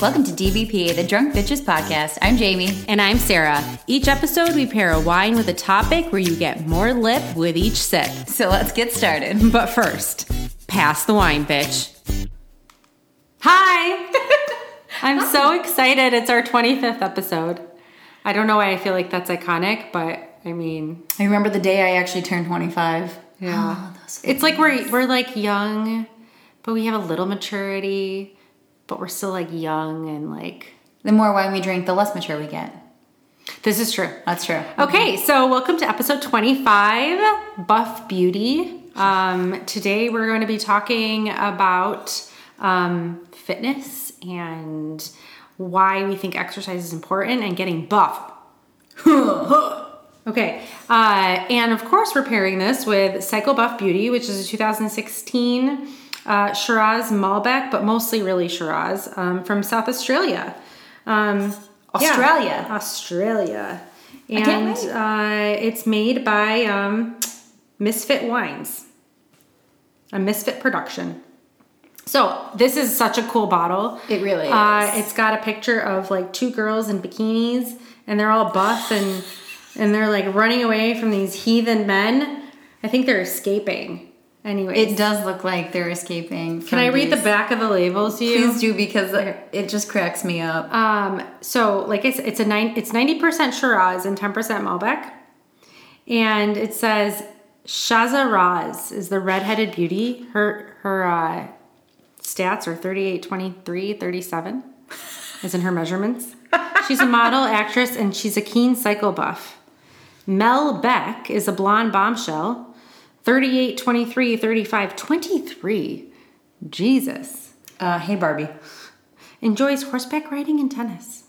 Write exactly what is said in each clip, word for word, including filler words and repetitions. Welcome to D B P, the Drunk Bitches Podcast. I'm Jamie. And I'm Sarah. Each episode, we pair a wine with a topic where you get more lip with each sip. So let's get started. But first, pass the wine, bitch. Hi! I'm Hi. so excited. It's our twenty-fifth episode. I don't know why I feel like that's iconic, but I mean... I remember the day I actually turned twenty-five. Yeah. Oh, it's like we're we're like young, but we have a little maturity, but we're still like young and like... The more wine we drink, the less mature we get. This is true. That's true. Okay, mm-hmm. So welcome to episode twenty-five, Buff Beauty. Um, today we're going to be talking about um, fitness and why we think exercise is important and getting buff. Okay, uh, and of course we're pairing this with Psycho Buff Beauty, which is a two thousand sixteen uh, Shiraz Malbec, but mostly really Shiraz, um, from South Australia. Um, Australia. Yeah, Australia. And uh, it's made by um, Misfit Wines, a Misfit production. So this is such a cool bottle. It really is. Uh, it's got a picture of like two girls in bikinis, and they're all buff and... And they're like running away from these heathen men. I think they're escaping. Anyway, it does look like they're escaping. Can I read these... the back of the label to you? Please do, because it just cracks me up. Um, so, like I said, it's a nine. It's ninety percent Shiraz and ten percent Malbec. And it says Shaza Raz is the redheaded beauty. Her her uh, stats are thirty-eight, twenty-three, thirty-seven. As in her measurements. She's a model, actress, and she's a keen psycho buff. Mel Beck is a blonde bombshell, thirty-eight, twenty-three, thirty-five, twenty-three. Jesus. Uh, hey, Barbie. Enjoys horseback riding and tennis.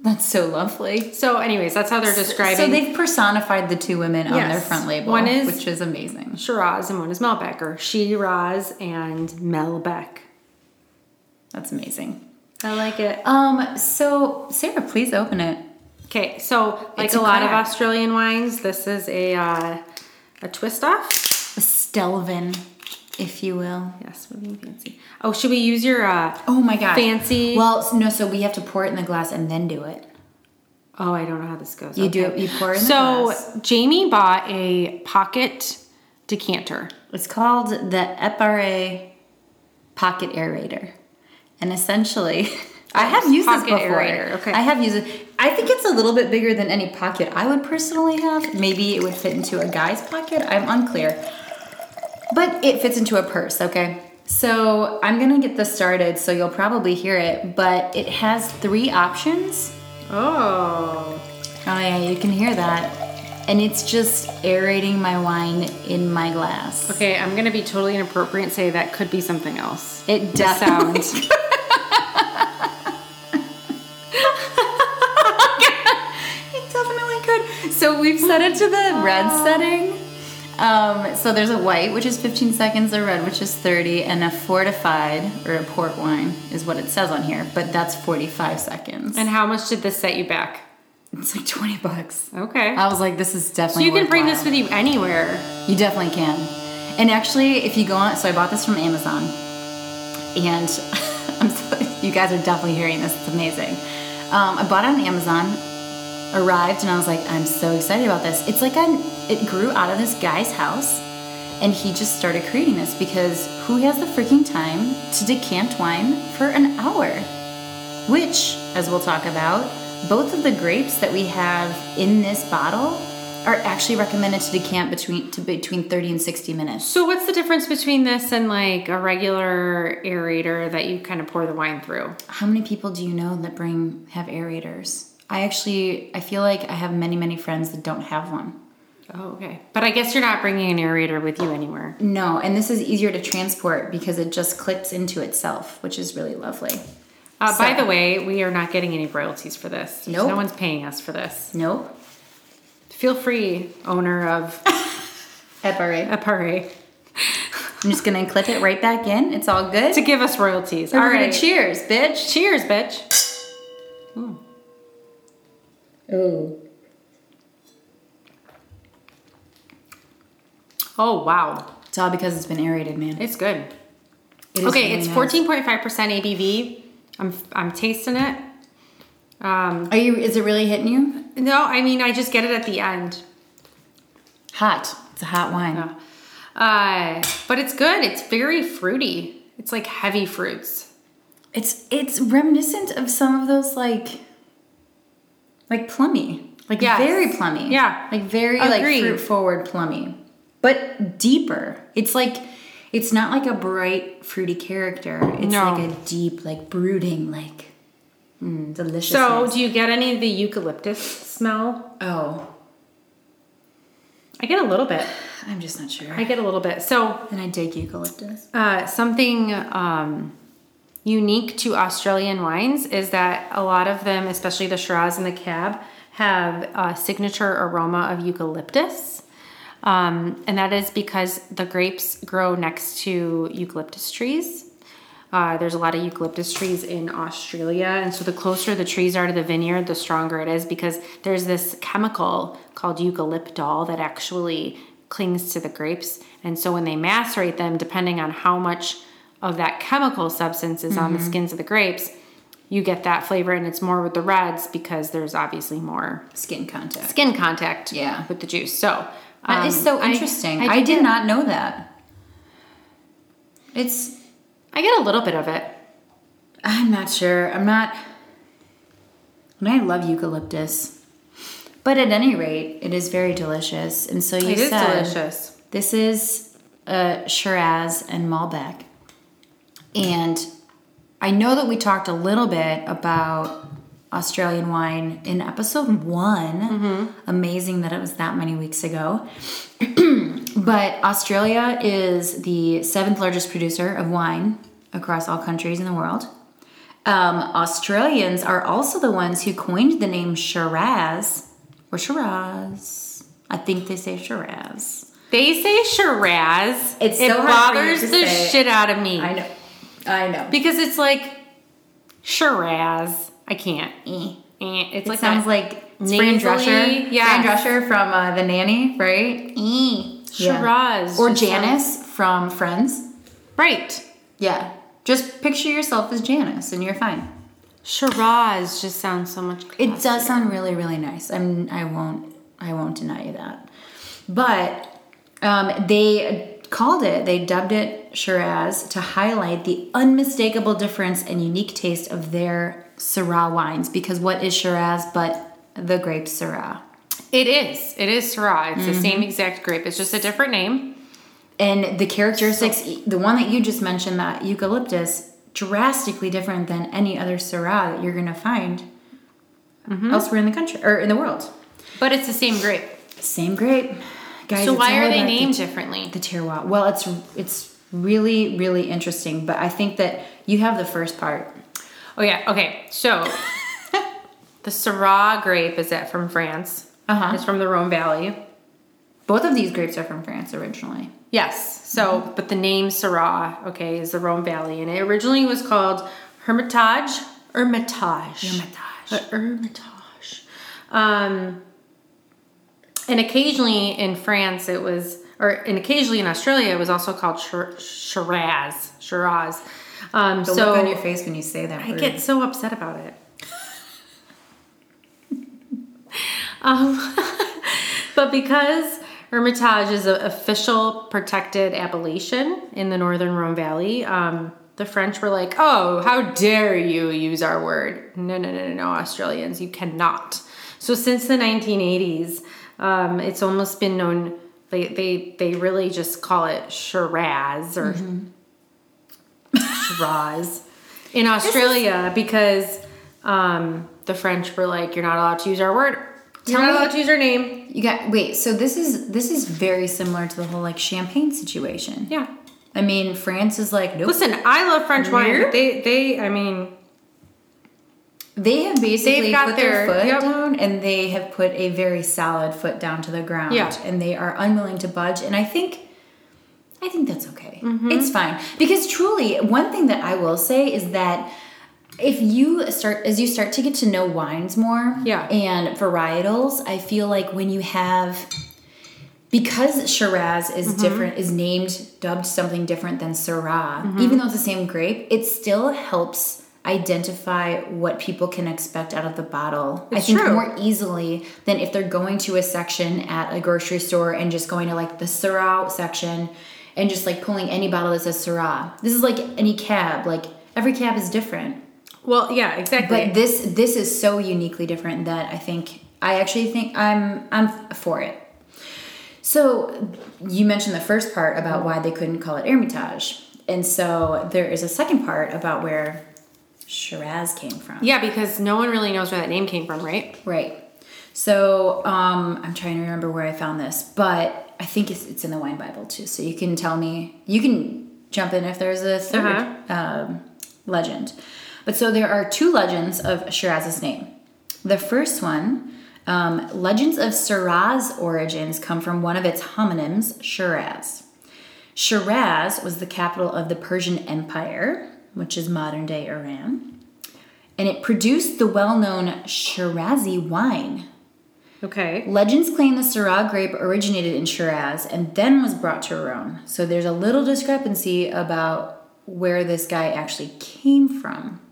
That's so lovely. So anyways, that's how they're describing. So they've personified the two women yes. on their front label, one is which is amazing. Shiraz and one is Malbec, or Shiraz and Mel Beck. That's amazing. I like it. Um. So, Sarah, please open it. Okay, so like a, a lot of Australian wines, this is a uh, a twist off. A Stelvin, if you will. Yes, we're being fancy. Oh, should we use your uh, oh my god fancy? Well, no, so we have to pour it in the glass and then do it. Oh, I don't know how this goes. You okay. do it, you pour it in so, the glass. So, Jamie bought a pocket decanter. It's called the Epare Pocket Aerator. And essentially... I have used this before. Aerator. Okay. I have used it. I think it's a little bit bigger than any pocket I would personally have. Maybe it would fit into a guy's pocket. I'm unclear. But it fits into a purse, okay? So I'm going to get this started, so you'll probably hear it. But it has three options. Oh. Oh, yeah, you can hear that. And it's just aerating my wine in my glass. Okay, I'm going to be totally inappropriate and say that could be something else. It does sound... So we've set it to the red setting. Um, so there's a white, which is fifteen seconds, a red, which is thirty, and a fortified, or a port wine, is what it says on here. But that's forty-five seconds. And how much did this set you back? It's like twenty bucks. Okay. I was like, this is definitely worthwhile. So you can bring this with you anywhere. You definitely can. And actually, if you go on... So I bought this from Amazon. And I'm so, you guys are definitely hearing this. It's amazing. Um, I bought it on Amazon. Arrived and I was like, I'm so excited about this. It's like I, it grew out of this guy's house, and he just started creating this because who has the freaking time to decant wine for an hour? Which, as we'll talk about, both of the grapes that we have in this bottle are actually recommended to decant between to between thirty and sixty minutes. So what's the difference between this and like a regular aerator that you kind of pour the wine through? How many people do you know that bring have aerators? I actually, I feel like I have many, many friends that don't have one. Oh, okay. But I guess you're not bringing an aerator with you anywhere. No, and this is easier to transport because it just clips into itself, which is really lovely. Uh, so, by the way, we are not getting any royalties for this. There's nope. No one's paying us for this. Nope. Feel free, owner of... Epare. Epare. I'm just going to clip it right back in. It's all good. To give us royalties. All right. Cheers, bitch. Cheers, bitch. Ooh. Oh. Oh, wow. It's all because it's been aerated, man. It's good. It okay, it's fourteen point five percent A B V. I'm I'm tasting it. Um, Are you? Is it really hitting you? No, I mean, I just get it at the end. Hot. It's a hot wine. Yeah. Uh, but it's good. It's very fruity. It's like heavy fruits. It's it's reminiscent of some of those like like plummy. Like yes. very plummy. Yeah. Like very Agreed. like fruit forward plummy. But deeper. It's like it's not like a bright fruity character. It's no. like a deep, like brooding, like mm, delicious. So do you get any of the eucalyptus smell? Oh. I get a little bit. I'm just not sure. I get a little bit. So and I dig eucalyptus. Uh, something um, unique to Australian wines is that a lot of them, especially the Shiraz and the Cab, have a signature aroma of eucalyptus. Um, and that is because the grapes grow next to eucalyptus trees. Uh, there's a lot of eucalyptus trees in Australia. And so the closer the trees are to the vineyard, the stronger it is, because there's this chemical called eucalyptol that actually clings to the grapes. And so when they macerate them, depending on how much of that chemical substance is mm-hmm. on the skins of the grapes, you get that flavor, and it's more with the reds because there's obviously more skin contact. Skin contact yeah. with the juice. So that um, is so interesting. I, I, I did not know that. It's... I get a little bit of it. I'm not sure. I'm not... I mean, I love eucalyptus. But at any rate, it is very delicious. And so you it said... It is delicious. This is uh, Shiraz and Malbec. And I know that we talked a little bit about Australian wine in episode one. Mm-hmm. Amazing that it was that many weeks ago. But Australia is the seventh largest producer of wine across all countries in the world. Um, Australians are also the ones who coined the name Shiraz, or Shiraz. I think they say Shiraz. They say Shiraz. It's so it bothers the say. shit out of me. I know. I know. Because it's like Shiraz. I can't. Eh. Eh. It's it like sounds like it's Fran Drescher. Yeah. Fran Drescher from uh, The Nanny, right? Eh. Shiraz. Yeah. Or Janice sounds... from Friends. Right. Yeah. Just picture yourself as Janice and you're fine. Shiraz just sounds so much classier. It does sound really, really nice. I'm I won't I won't deny you that. But um, they called it, they dubbed it Shiraz to highlight the unmistakable difference and unique taste of their Syrah wines, because what is Shiraz but the grape Syrah? It is. It is Syrah. It's mm-hmm. the same exact grape. It's just a different name. And the characteristics, so, the one that you just mentioned, that eucalyptus, drastically different than any other Syrah that you're going to find mm-hmm. elsewhere in the country, or in the world. But it's the same grape. Same grape. Guys, so why are they named the, differently? The terroir. Well, it's it's really, really interesting. But I think that you have the first part. Oh, yeah. Okay. So the Syrah grape is that from France. Uh-huh. It's from the Rhone Valley. Both of these grapes are from France originally. Yes. So, mm-hmm. but the name Syrah, okay, is the Rhone Valley. And it originally was called Hermitage. Hermitage. Hermitage. Uh, Hermitage. Um... And occasionally in France it was, or and occasionally in Australia it was also called Shir- Shiraz. Shiraz. Um, the so look on your face when you say that word. I get so upset about it. um, but because Hermitage is an official protected appellation in the northern Rhone Valley, um, the French were like, oh, how dare you use our word. No, no, no, no, no, Australians, you cannot. So since the nineteen eighties... Um, it's almost been known, they, they, they really just call it Shiraz or mm-hmm. Shiraz in Australia because um, the French were like, you're not allowed to use our word. You're not allowed to use our name. You got wait, so this is this is very similar to the whole like champagne situation. Yeah. I mean, France is like, nope. Listen, I love French wine, but they, they, I mean... They have basically got put their, their foot yep. down, and they have put a very solid foot down to the ground. Yeah. And they are unwilling to budge. And I think I think that's okay. Mm-hmm. It's fine. Because truly, one thing that I will say is that if you start as you start to get to know wines more yeah. and varietals, I feel like when you have because Shiraz is mm-hmm. different, is named, dubbed something different than Syrah, mm-hmm. even though it's the same grape, it still helps identify what people can expect out of the bottle. It's I think true. more easily than if they're going to a section at a grocery store and just going to like the Syrah section and just like pulling any bottle that says Syrah. This is like any cab. Like every cab is different. Well, yeah, exactly. But this this is so uniquely different that I think I actually think I'm I'm for it. So you mentioned the first part about why they couldn't call it Hermitage. And so there is a second part about where Shiraz came from. Yeah, because no one really knows where that name came from, right? Right. So um, I'm trying to remember where I found this, but I think it's, it's in the Wine Bible too. So you can tell me, you can jump in if there's a third uh-huh. um, legend. But so there are two legends of Shiraz's name. The first one, um, legends of Syrah's origins come from one of its homonyms, Shiraz. Shiraz was the capital of the Persian Empire, which is modern-day Iran, and it produced the well-known Shirazi wine. Okay. Legends claim the Syrah grape originated in Shiraz and then was brought to Rome. So there's a little discrepancy about where this guy actually came from.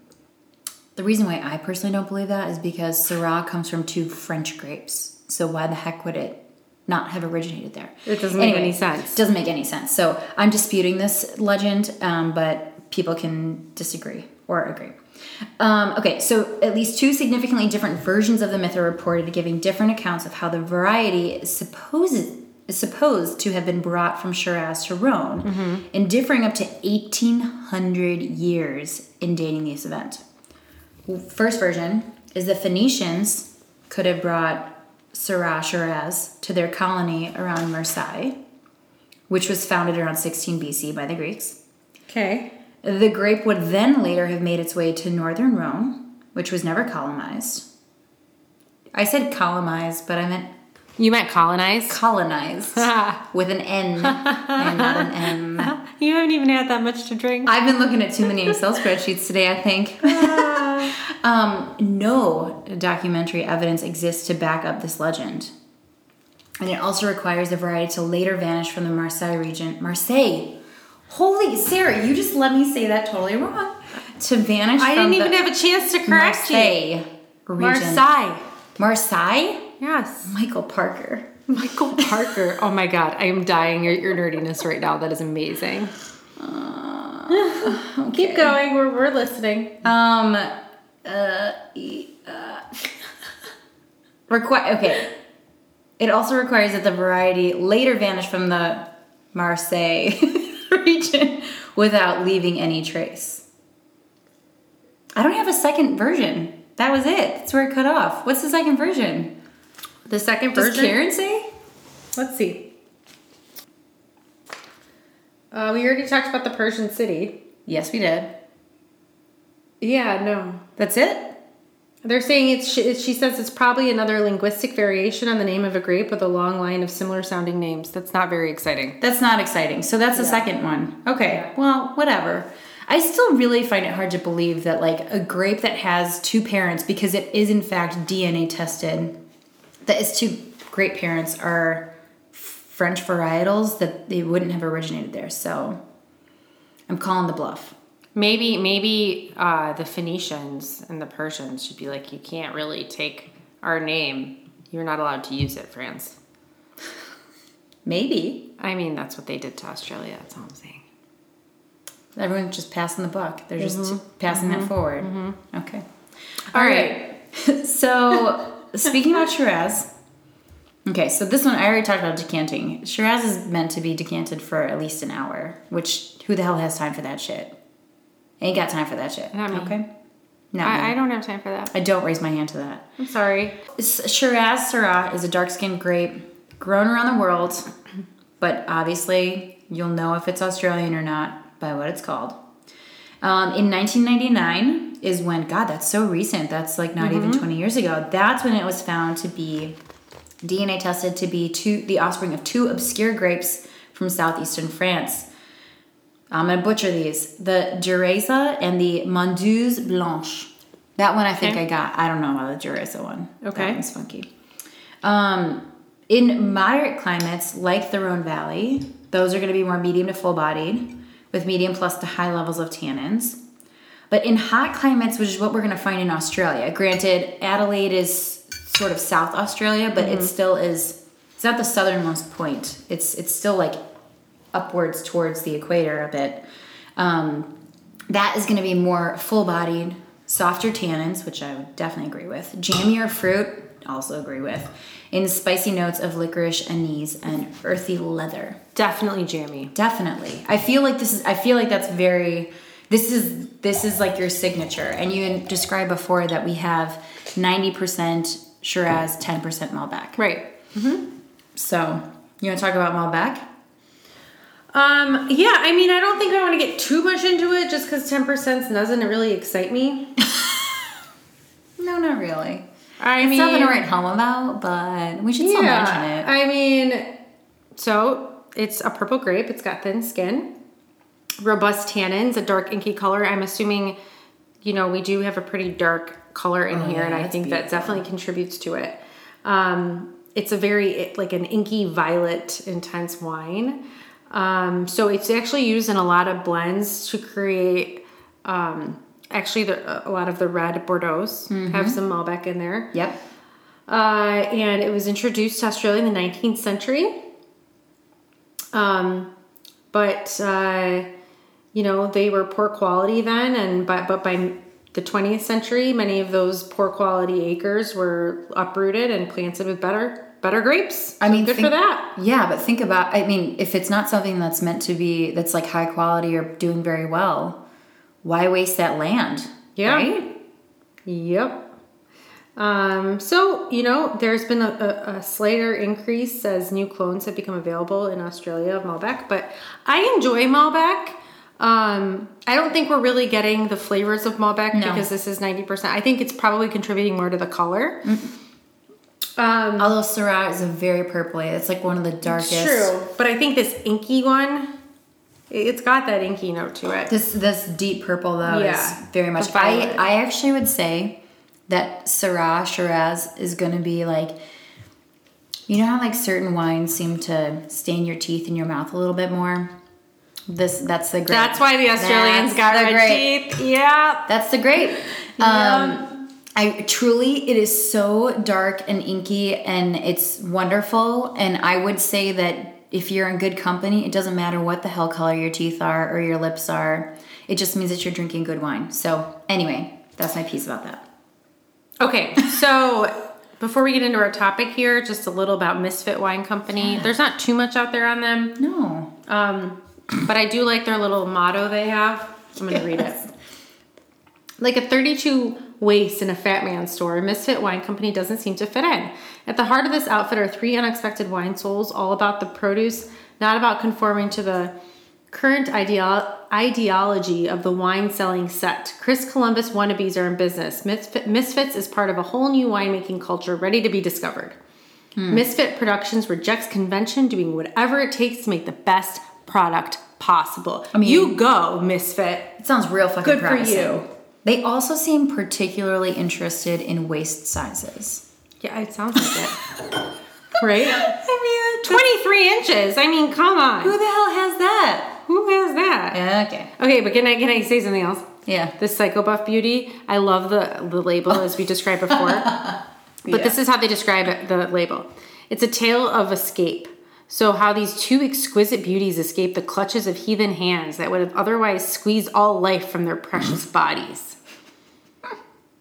The reason why I personally don't believe that is because Syrah comes from two French grapes. So why the heck would it not have originated there? It doesn't anyway, make any sense. It doesn't make any sense. So I'm disputing this legend, um, but... people can disagree or agree. Um, okay, so at least two significantly different versions of the myth are reported, giving different accounts of how the variety is supposed, is supposed to have been brought from Shiraz to Rhone, mm-hmm. and differing up to eighteen hundred years in dating this event. First version is the Phoenicians could have brought Syrah Shiraz to their colony around Marseille, which was founded around sixteen B C by the Greeks. Okay. The grape would then later have made its way to northern Rome, which was never colonized. I said colonized, but I meant... You meant colonized? Colonized. With an N and not an M. You haven't even had that much to drink. I've been looking at too many Excel spreadsheets today, I think. um, no documentary evidence exists to back up this legend. And it also requires the variety to later vanish from the Marseille region. Marseille! Holy Sarah, you just let me say that totally wrong. To vanish I from didn't even have a chance to correct Marseille you. Region. Marseille. Marseille? Yes. Michael Parker. Michael Parker. Oh my God, I am dying at your nerdiness right now. That is amazing. Uh, okay. Keep going. We're we're listening. Um. Uh. uh requ- okay. It also requires that the variety later vanish from the Marseille. region without leaving any trace. I don't have a second version. That was it. That's where it cut off. What's the second version? The second version? Does Karen say? Let's see. Uh, we already talked about the Persian city. Yes, we did. Yeah, no. That's it? They're saying it's. She, she says it's probably another linguistic variation on the name of a grape with a long line of similar sounding names. That's not very exciting. That's not exciting. So that's the yeah. second one. Okay. Yeah. Well, whatever. I still really find it hard to believe that like a grape that has two parents, because it is in fact D N A tested, that its two grape parents are French varietals, that they wouldn't have originated there. So I'm calling the bluff. Maybe maybe uh, the Phoenicians and the Persians should be like, you can't really take our name. You're not allowed to use it, France. Maybe. I mean, that's what they did to Australia. That's all I'm saying. Everyone's just passing the buck. They're mm-hmm. just passing mm-hmm. that forward. Mm-hmm. Okay. All, all right. right. So speaking about Shiraz. Okay, so this one, I already talked about decanting. Shiraz is meant to be decanted for at least an hour, which who the hell has time for that shit? Ain't got time for that shit. Not me. Okay? Not I, me. I don't have time for that. I don't raise my hand to that. I'm sorry. Shiraz Syrah is a dark-skinned grape grown around the world, but obviously you'll know if it's Australian or not by what it's called. Um, in nineteen ninety-nine is when, God, that's so recent. That's like not mm-hmm. even twenty years ago. That's when it was found to be D N A tested to be two, the offspring of two obscure grapes from southeastern France. I'm going to butcher these. The Geraisa and the Mondeuse Blanche. That one I think okay. I got. I don't know about the Geraisa one. Okay. That one's funky. Um, In moderate climates, like the Rhone Valley, those are going to be more medium to full-bodied, with medium plus to high levels of tannins. But in hot climates, which is what we're going to find in Australia, granted, Adelaide is sort of South Australia, but mm-hmm. it still is, it's not the southernmost point. It's it's still like upwards towards the equator a bit. Um, that is going to be more full-bodied, softer tannins, which I would definitely agree with. Jammier fruit, also agree with. In spicy notes of licorice, anise, and earthy leather. Definitely jammy. Definitely. I feel like this is, I feel like that's very, this is, this is like your signature. And you described before that we have ninety percent Shiraz, ten percent Malbec. Right. Mm-hmm. So, you want to talk about Malbec? Um, yeah, I mean, I don't think I want to get too much into it just because ten percent doesn't really excite me. No, not really. I it's mean, nothing to write home about, but we should yeah, still mention it. I mean, so it's a purple grape. It's got thin skin, robust tannins, a dark inky color. I'm assuming, you know, we do have a pretty dark color in oh, here, yeah, and I think beautiful. That definitely contributes to it. Um, it's a very, like an inky violet intense wine. Um, so it's actually used in a lot of blends to create... Um, Actually, the, a lot of the red Bordeaux mm-hmm. have some Malbec in there. Yep. Uh, and it was introduced to Australia in the nineteenth century. Um, but, uh, you know, they were poor quality then. and But, but by the twentieth century, many of those poor quality acres were uprooted and planted with better better grapes. I mean, good think, for that. Yeah, but think about, I mean, if it's not something that's meant to be, that's like high quality or doing very well, why waste that land? Yeah. Right? Yep. Um, so, you know, there's been a, a, a slighter increase as new clones have become available in Australia of Malbec, but I enjoy Malbec. Um, I don't think we're really getting the flavors of Malbec no. because this is ninety percent. I think it's probably contributing more to the color. Mm-hmm. Um, Although Syrah is a very purpley. It's like one of the darkest. True. But I think this inky one... It's got that inky note to it. This this deep purple, though, yeah, is very much... I, I actually would say that Syrah, Shiraz, is going to be like... You know how like certain wines seem to stain your teeth and your mouth a little bit more? This That's the grape. That's why the Australians that's got red grape. Teeth. Yeah. That's the grape. Yeah. Um, I truly, it is so dark and inky, and it's wonderful, and I would say that... If you're in good company, it doesn't matter what the hell color your teeth are or your lips are. It just means that you're drinking good wine. So anyway, that's my piece about that. Okay, so before we get into our topic here, just a little about Misfit Wine Company. Yeah. There's not too much out there on them. No. Um, but I do like their little motto they have. I'm going to read it. Like a thirty-two waist in a fat man's store, Misfit Wine Company doesn't seem to fit in. At the heart of this outfit are three unexpected wine souls, all about the produce, not about conforming to the current ideo- ideology of the wine-selling set. Chris Columbus wannabes are in business. Misf- Misfits is part of a whole new winemaking culture ready to be discovered. Hmm. Misfit Productions rejects convention, doing whatever it takes to make the best product possible. I mean, you go, Misfit. It sounds real fucking good promising. For you. They also seem particularly interested in waist sizes. Yeah, it sounds like it. Right? I mean, twenty-three inches. I mean, come on. Who the hell has that? Who has that? Yeah, okay. Okay, but can I can I say something else? Yeah. The Psycho Buff Beauty. I love the, the label oh. as we described before. But yeah. This is how they describe it, the label. It's a tale of escape. So how these two exquisite beauties escape the clutches of heathen hands that would have otherwise squeezed all life from their precious bodies.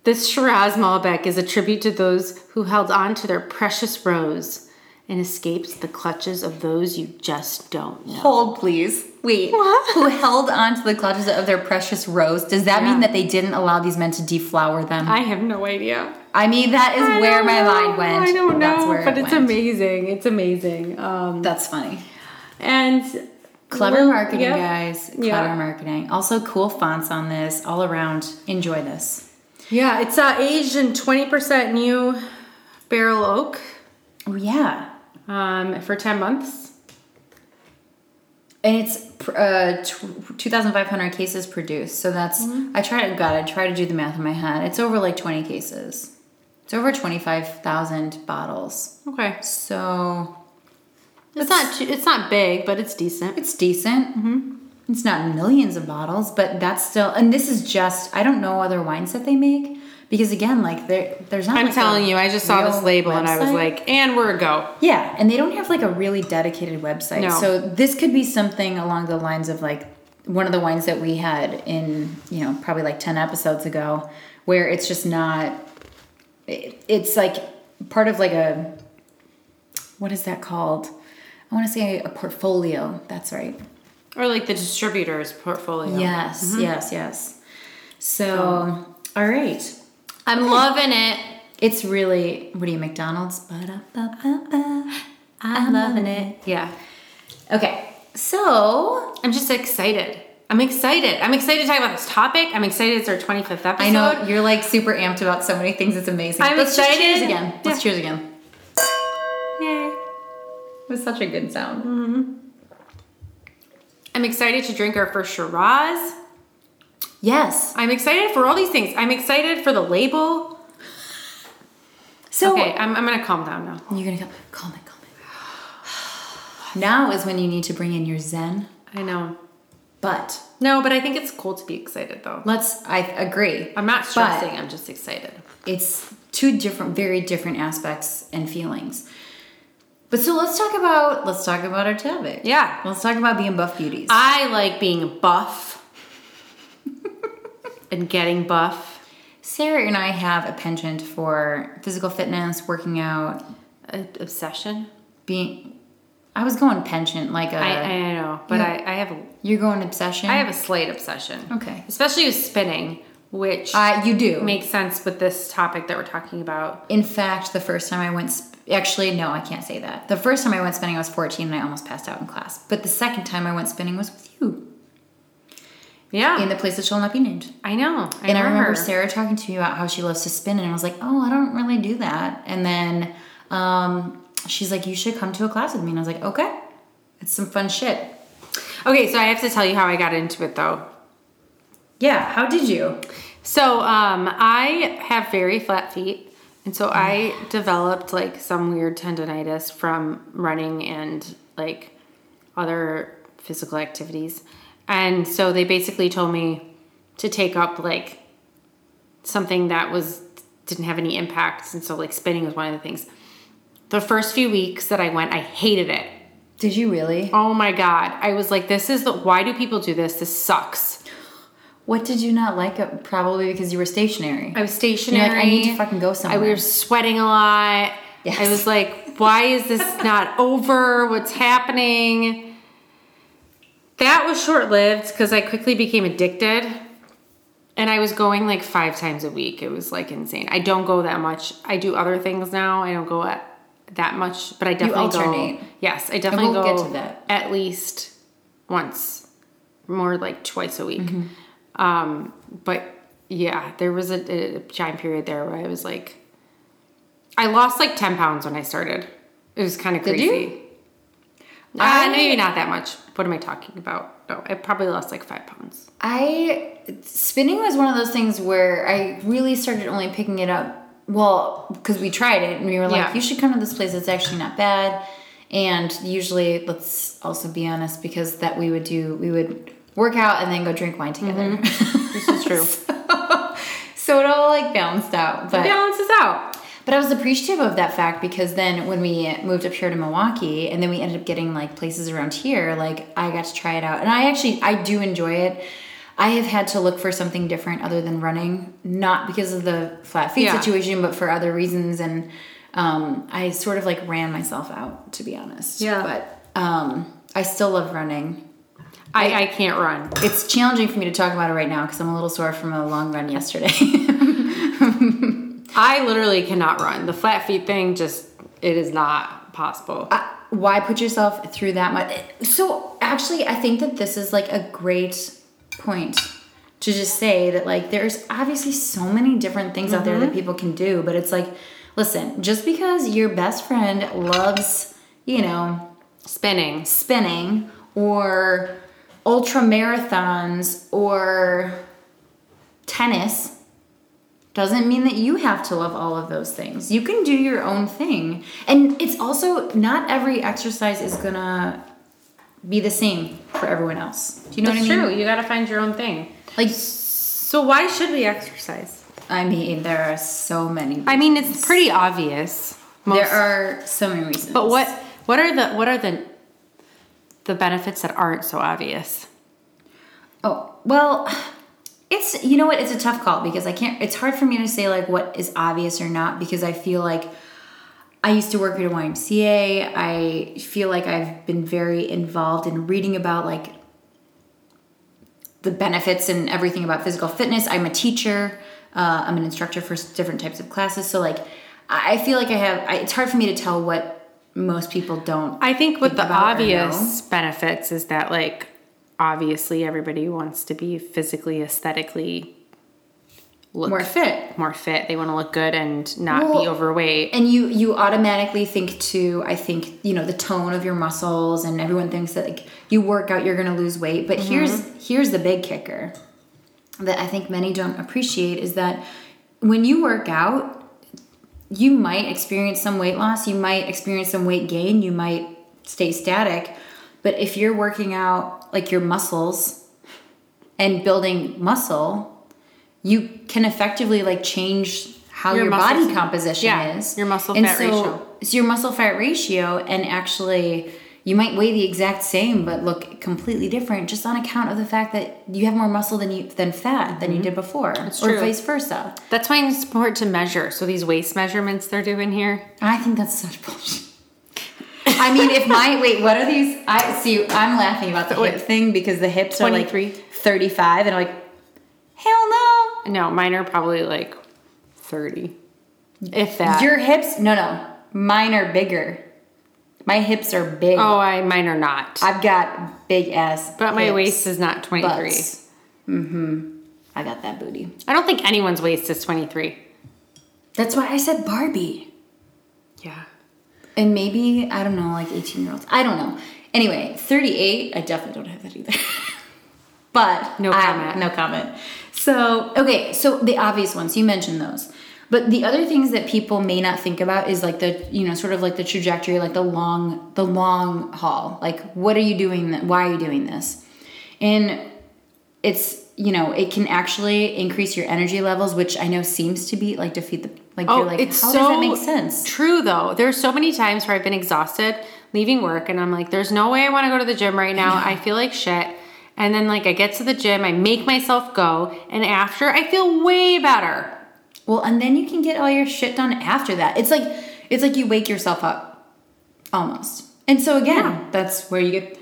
This Shiraz Malbec is a tribute to those who held on to their precious rose and escapes the clutches of those you just don't know. Hold, please. Wait. What? Who held on to the clutches of their precious rose? Does that yeah. mean that they didn't allow these men to deflower them? I have no idea. I mean, that is I where my know. mind went. I don't That's know, where but it it's went. amazing. It's amazing. Um, That's funny. And... Clever well, marketing, yeah. guys. Clever yeah. marketing. Also, cool fonts on this. All around. Enjoy this. Yeah, it's uh, aged in twenty percent new barrel oak. Oh, yeah. Um, for ten months. And it's uh, two thousand five hundred cases produced. So that's, mm-hmm. I try to, God, I try to do the math in my head. It's over like twenty cases. It's over twenty-five thousand bottles. Okay. So it's not it's not big, but it's decent. It's decent. Mm-hmm. It's not millions of bottles, but that's still, and this is just, I don't know other wines that they make. Because again, like there, there's not. I'm like telling you, I just saw this label website. And I was like, "And we're a go." Yeah, and they don't have like a really dedicated website, no. So this could be something along the lines of like one of the wines that we had in, you know, probably like ten episodes ago, where it's just not. It, it's like part of like a, what is that called? I want to say a portfolio. That's right. Or like the distributor's portfolio. Yes, mm-hmm. yes, yes. So, so all right. I'm okay. Loving it. It's really, what are you, McDonald's? Ba-da-ba-ba-ba. I'm loving it. it. Yeah. Okay. So, I'm just excited. I'm excited. I'm excited to talk about this topic. I'm excited it's our twenty-fifth episode. I know. You're like super amped about so many things. It's amazing. I'm Let's excited. Let's cheers again. Yeah. Let's cheers again. Yay. It was such a good sound. Mm-hmm. I'm excited to drink our first Shiraz. Yes. I'm excited for all these things. I'm excited for the label. So okay, I'm, I'm going to calm down now. You're going to calm it, calm it. Now is when you need to bring in your zen. I know. But. No, but I think it's cool to be excited, though. Let's, I agree. I'm not stressing. I'm just excited. It's two different, very different aspects and feelings. But so let's talk about, let's talk about our topic. Yeah. Let's talk about being buff beauties. I like being buff. And getting buff. Sarah and I have a penchant for physical fitness, working out. An obsession? Being, I was going penchant, like a... I, I know, but I, I have a... You're going obsession? I have a slight obsession. Okay. Especially with spinning, which... Uh, you do. Makes sense with this topic that we're talking about. In fact, the first time I went... Sp- Actually, no, I can't say that. The first time I went spinning, I was fourteen, and I almost passed out in class. But the second time I went spinning was with you. Yeah. In the place that shall not be named. I know. I and I remember her. Sarah talking to you about how she loves to spin, and I was like, oh, I don't really do that. And then um, she's like, you should come to a class with me. And I was like, okay. It's some fun shit. Okay, so I have to tell you how I got into it, though. Yeah, how did you? So um, I have very flat feet, and so I developed, like, some weird tendonitis from running and, like, other physical activities. And so they basically told me to take up, like, something that was didn't have any impacts. And so, like, spinning was one of the things. The first few weeks that I went, I hated it. Did you really? Oh, my God. I was like, this is the... Why do people do this? This sucks. What did you not like? Probably because you were stationary. I was stationary. You're like, I need to fucking go somewhere. I, we were sweating a lot. Yes. I was like, why is this not over? What's happening? That was short-lived because I quickly became addicted, and I was going like five times a week. It was like insane. I don't go that much. I do other things now. I don't go at that much, but I definitely you alternate. Go. Yes, I definitely we'll go get to that. At least once, more like twice a week. Mm-hmm. Um, but yeah, there was a, a time period there where I was like, I lost like ten pounds when I started. It was kind of crazy. Did you? I uh, maybe not that much. What am I talking about? No, I probably lost like five pounds. I spinning was one of those things where I really started only picking it up. Well, because we tried it and we were like, yeah. You should come to this place. It's actually not bad. And usually, let's also be honest, because that we would do, we would work out and then go drink wine together. Mm-hmm. This is true. so, so it all like balanced out. But it balances out. But I was appreciative of that fact because then when we moved up here to Milwaukee and then we ended up getting like places around here, like I got to try it out. And I actually, I do enjoy it. I have had to look for something different other than running, not because of the flat feet yeah. situation, but for other reasons. And um, I sort of like ran myself out, to be honest. Yeah. But um, I still love running. I, I, I can't run. It's challenging for me to talk about it right now because I'm a little sore from a long run yesterday. I literally cannot run. The flat feet thing just, it is not possible. Uh, why put yourself through that much? So, actually, I think that this is, like, a great point to just say that, like, there's obviously so many different things mm-hmm. out there that people can do. But it's like, listen, just because your best friend loves, you know... Spinning. Spinning. Or ultra marathons. Or tennis... doesn't mean that you have to love all of those things. You can do your own thing. And it's also not every exercise is going to be the same for everyone else. Do you know That's what I mean? That's true. You got to find your own thing. Like, so why should we exercise? I mean, there are so many reasons. I mean, it's pretty obvious. Most, there are so many reasons. But what what are the what are the the benefits that aren't so obvious? Oh, well, it's, you know what, it's a tough call because I can't, it's hard for me to say like what is obvious or not, because I feel like I used to work at a Y M C A. I feel like I've been very involved in reading about like the benefits and everything about physical fitness. I'm a teacher. Uh, I'm an instructor for different types of classes. So like, I feel like I have, I, it's hard for me to tell what most people don't. I think what the obvious benefits is that like, obviously everybody wants to be physically, aesthetically look more fit, more fit. They want to look good and not well, be overweight. And you, you automatically think to, I think, you know, the tone of your muscles, and everyone thinks that like you work out, you're going to lose weight. But mm-hmm. here's, here's the big kicker that I think many don't appreciate is that when you work out, you might experience some weight loss, you might experience some weight gain, you might stay static. But if you're working out like your muscles and building muscle, you can effectively like change how your, your body composition yeah, is. Your muscle fat so, ratio. It's your muscle fat ratio, and actually you might weigh the exact same, but look completely different, just on account of the fact that you have more muscle than you than fat than mm-hmm. you did before, That's or true. vice versa. That's why it's important to measure. So these waist measurements they're doing here, I think that's such bullshit. I mean, if my wait, what are these? I see. I'm laughing about the hip thing because the hips are like thirty-five, and I'm like, hell no. No, mine are probably like thirty, if that. Your hips? No, no, mine are bigger. My hips are big. Oh, I mine are not. I've got big ass. But hips, my waist is not twenty-three. Mm-hmm. I got that booty. I don't think anyone's waist is twenty-three. That's why I said Barbie. Yeah. And maybe, I don't know, like eighteen-year-olds. I don't know. Anyway, thirty-eight. I definitely don't have that either. But no comment. I, no comment. So, okay. So the obvious ones, you mentioned those. But the other things that people may not think about is like the, you know, sort of like the trajectory, like the long, the long haul. Like, what are you doing? That, why are you doing this? And it's, you know, it can actually increase your energy levels, which I know seems to be like defeat the, like, oh, you're like, it's how so does that make sense? True though. There's so many times where I've been exhausted leaving work and I'm like, there's no way I want to go to the gym right now. I, I feel like shit. And then like I get to the gym, I make myself go, and after I feel way better. Well, and then you can get all your shit done after that. It's like it's like you wake yourself up almost. And so again, yeah. that's where you get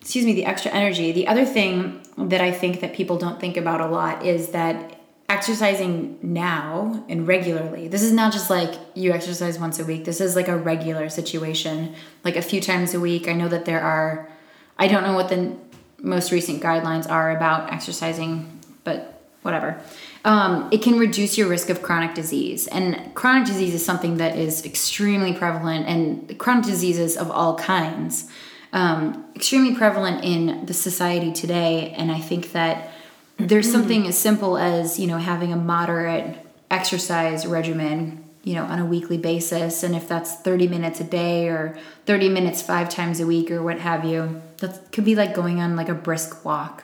excuse me, the extra energy. The other thing that I think that people don't think about a lot is that exercising now and regularly. This is not just like you exercise once a week. This is like a regular situation, like a few times a week. I know that there are I don't know what the most recent guidelines are about exercising, but whatever. Um, it can reduce your risk of chronic disease. And chronic disease is something that is extremely prevalent, and chronic diseases of all kinds, um, extremely prevalent in the society today. And I think that there's something as simple as, you know, having a moderate exercise regimen, you know, on a weekly basis. And if that's thirty minutes a day or thirty minutes five times a week or what have you, that could be like going on like a brisk walk,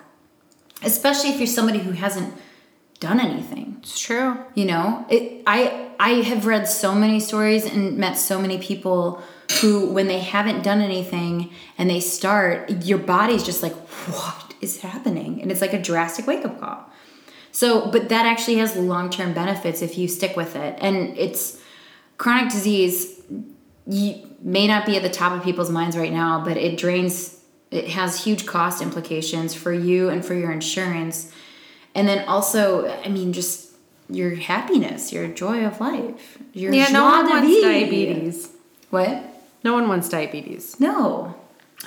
especially if you're somebody who hasn't done anything. It's true. You know, it, I I have read so many stories and met so many people who, when they haven't done anything and they start, your body's just like, what is happening? And it's like a drastic wake-up call. So, but that actually has long-term benefits if you stick with it. And it's chronic disease you, may not be at the top of people's minds right now, but it drains, it has huge cost implications for you and for your insurance. And then also, I mean, just your happiness, your joy of life. Your yeah, no one wants diabetes. What? No one wants diabetes. No.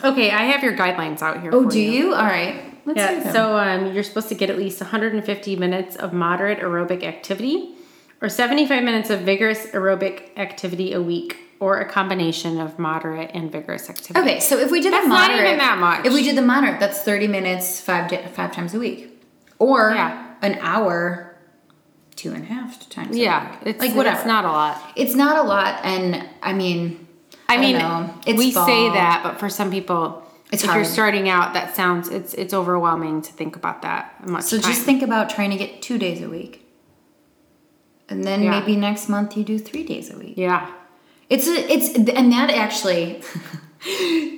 Okay, I have your guidelines out here. Oh, for do you? you? All right. Let's yeah, see so um, you're supposed to get at least one hundred fifty minutes of moderate aerobic activity or seventy-five minutes of vigorous aerobic activity a week, or a combination of moderate and vigorous activity. Okay, so if we did that's the moderate. That's not even that much. If we did the moderate, that's thirty minutes five, di- five times a week. Or yeah. an hour, two two and a half times. Yeah, it's like whatever. It's not a lot. It's not a lot, and I mean, I, I mean, don't know. It's we fall. say that, but for some people, it's if hard. You're starting out, that sounds it's it's overwhelming to think about that much. So time. Just think about trying to get two days a week, and then yeah. maybe next month you do three days a week. Yeah, it's a, it's and that actually.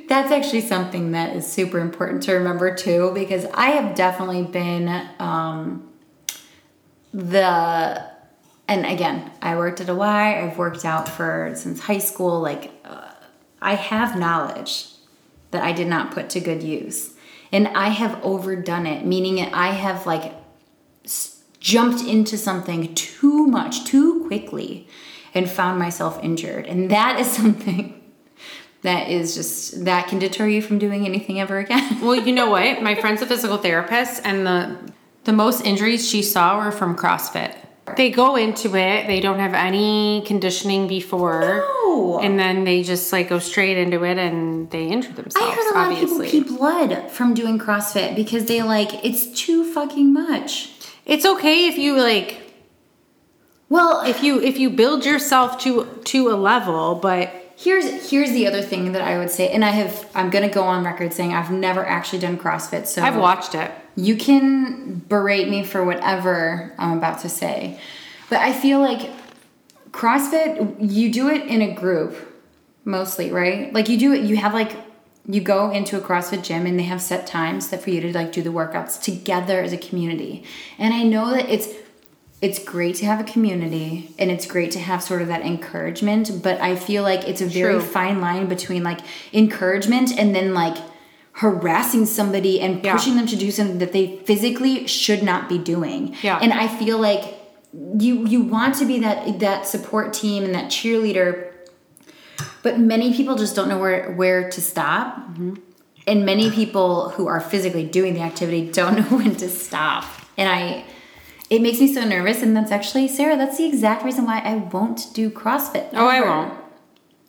That's actually something that is super important to remember too, because I have definitely been um, the, and again, I worked at a Y, I've worked out for, since high school, like uh, I have knowledge that I did not put to good use, and I have overdone it, meaning I have like s- jumped into something too much, too quickly, and found myself injured. And that is something that is just, that can deter you from doing anything ever again. Well, you know what? My friend's a physical therapist, and the the most injuries she saw were from CrossFit. They go into it, they don't have any conditioning before. No. And then they just like go straight into it and they injure themselves. I heard a lot obviously. of people pee blood from doing CrossFit because they like, it's too fucking much. It's okay if you like, well, if you if you build yourself to to a level, but Here's here's the other thing that I would say, and I have I'm gonna go on record saying I've never actually done CrossFit, so I've watched it. You can berate me for whatever I'm about to say, but I feel like CrossFit, you do it in a group mostly, right? Like you do it, you have like you go into a CrossFit gym and they have set times that for you to like do the workouts together as a community, and I know that it's. It's great to have a community, and it's great to have sort of that encouragement, but I feel like it's a very True. fine line between like encouragement and then like harassing somebody and pushing yeah. them to do something that they physically should not be doing. Yeah. And I feel like you you want to be that that support team and that cheerleader, but many people just don't know where, where to stop. Mm-hmm. And many people who are physically doing the activity don't know when to stop. And I... It makes me so nervous, and that's actually, Sarah, that's the exact reason why I won't do CrossFit. Ever. Oh, I won't.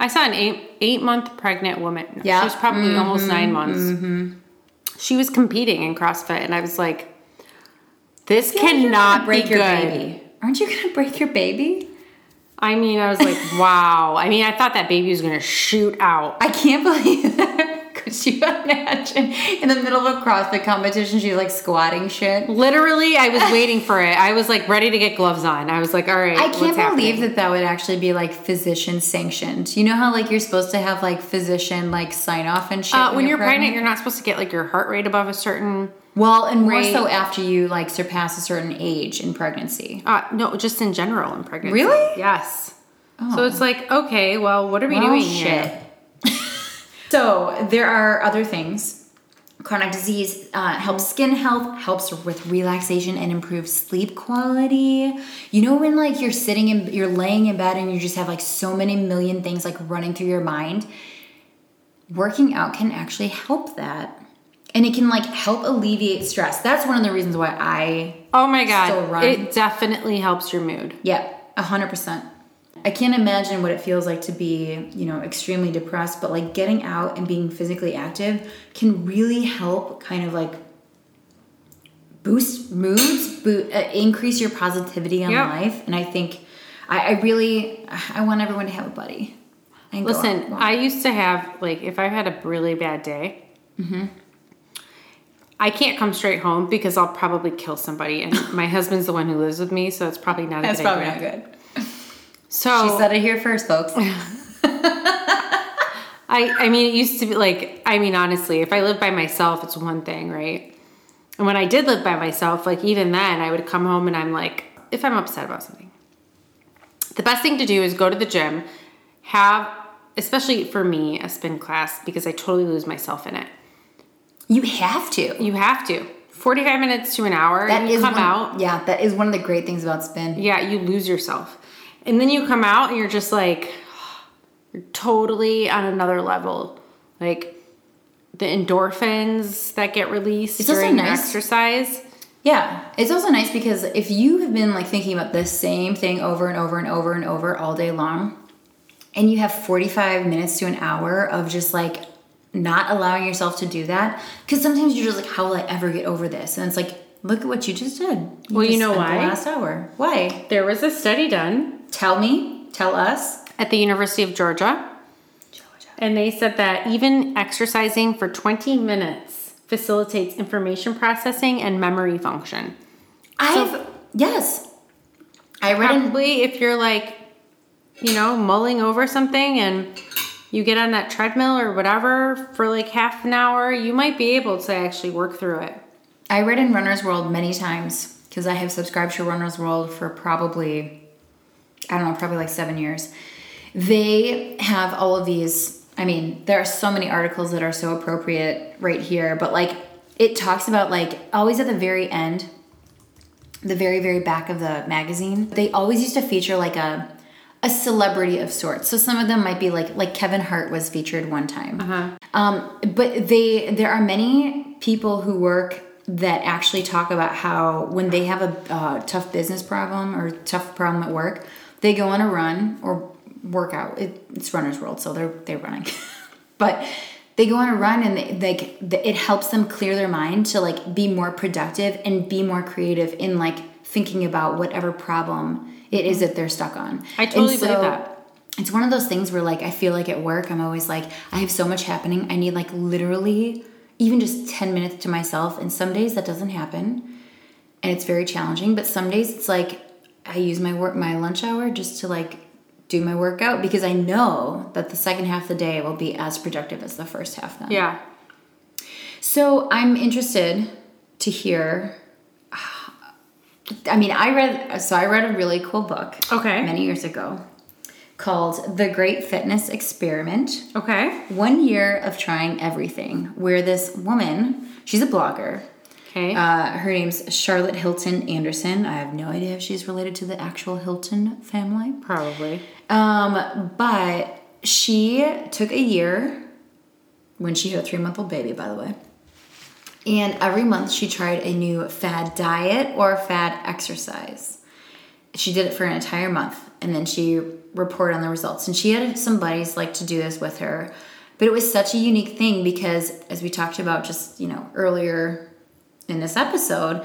I saw an eight, eight-month pregnant woman. No, yeah. She was probably mm-hmm. almost nine months. Mm-hmm. She was competing in CrossFit, and I was like, this yeah, cannot break be your good. baby. Aren't you going to break your baby? I mean, I was like, wow. I mean, I thought that baby was going to shoot out. I can't believe that. Could you imagine in the middle of a CrossFit competition, she's like squatting shit? Literally, I was waiting for it. I was like ready to get gloves on. I was like, all right, I can't what's believe that that would actually be like physician sanctioned. You know how like you're supposed to have like physician like sign off and shit? Uh, when, when you're, you're pregnant, pregnant, you're not supposed to get like your heart rate above a certain Well, and more rate. so after you like surpass a certain age in pregnancy. Uh, no, just in general in pregnancy. Really? Yes. Oh. So it's like, okay, well, what are we well, doing shit. here? So there are other things. Chronic disease uh, helps skin health, helps with relaxation and improves sleep quality. You know when like you're sitting and you're laying in bed and you just have like so many million things like running through your mind? Working out can actually help that. And it can like help alleviate stress. That's one of the reasons why I Oh my God. still run. It definitely helps your mood. Yeah, one hundred percent. I can't imagine what it feels like to be, you know, extremely depressed, but like getting out and being physically active can really help kind of like boost moods, boost, uh, increase your positivity on yep. life. And I think I, I really, I want everyone to have a buddy. Listen, I used to have like, if I had a really bad day, mm-hmm. I can't come straight home because I'll probably kill somebody. And my husband's the one who lives with me. So it's probably not a good idea. That's probably not good. So she said it here first, folks. I I mean, it used to be like, I mean, honestly, if I lived by myself, it's one thing, right? And when I did live by myself, like even then, I would come home and I'm like, if I'm upset about something, the best thing to do is go to the gym, have, especially for me, a spin class, because I totally lose myself in it. You have to. You have to. forty-five minutes to an hour, that you come one, out. Yeah, that is one of the great things about spin. Yeah, you lose yourself. And then you come out and you're just like, you're totally on another level. Like the endorphins that get released it's during nice. exercise. Yeah. It's also nice because if you have been like thinking about the same thing over and over and over and over all day long, and you have forty-five minutes to an hour of just like not allowing yourself to do that. Because sometimes you're just like, how will I ever get over this? And it's like, Look at what you just did. You well, just you know why? Last hour. Why? There was a study done. Tell me. Tell us. At the University of Georgia. Georgia. And they said that even exercising for twenty minutes facilitates information processing and memory function. I've, so, yes. I read. Probably if you're like, you know, mulling over something and you get on that treadmill or whatever for like half an hour, you might be able to actually work through it. I read in Runner's World many times because I have subscribed to Runner's World for probably, I don't know, probably like seven years. They have all of these. I mean, there are so many articles that are so appropriate right here, but like it talks about like always at the very end, the very, very back of the magazine, they always used to feature like a a celebrity of sorts. So some of them might be like, like Kevin Hart was featured one time. Uh-huh. Um, but they, there are many people who work that actually talk about how when they have a uh, tough business problem or tough problem at work, they go on a run or workout. It, it's Runner's World, so they're they're running, but they go on a run and like it helps them clear their mind to like be more productive and be more creative in like thinking about whatever problem it is that they're stuck on. I totally and so, believe that. It's one of those things where like I feel like at work I'm always like I have so much happening. I need like literally. Even just ten minutes to myself. And some days that doesn't happen. And it's very challenging. But some days it's like I use my work, my lunch hour just to like do my workout. Because I know that the second half of the day will be as productive as the first half then. Yeah. So I'm interested to hear. I mean, I read. So I read a really cool book. Okay. Many years ago. Called The Great Fitness Experiment. Okay. One year of trying everything. Where this woman, she's a blogger. Okay. Uh, her name's Charlotte Hilton Anderson. I have no idea if she's related to the actual Hilton family. Probably. Um, but she took a year when she had a three-month-old baby, by the way. And every month she tried a new fad diet or fad exercise. She did it for an entire month. And then she report on the results. And she had some buddies like to do this with her. But it was such a unique thing because as we talked about just, you know, earlier in this episode,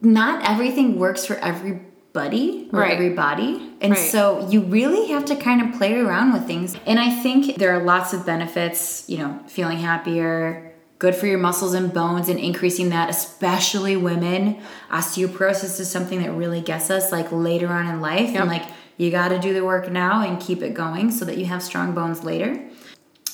not everything works for everybody or right. everybody. And right. so you really have to kind of play around with things. And I think there are lots of benefits, you know, feeling happier, good for your muscles and bones and increasing that, especially women. Osteoporosis is something that really gets us like later on in life. Yep. And like you got to do the work now and keep it going so that you have strong bones later.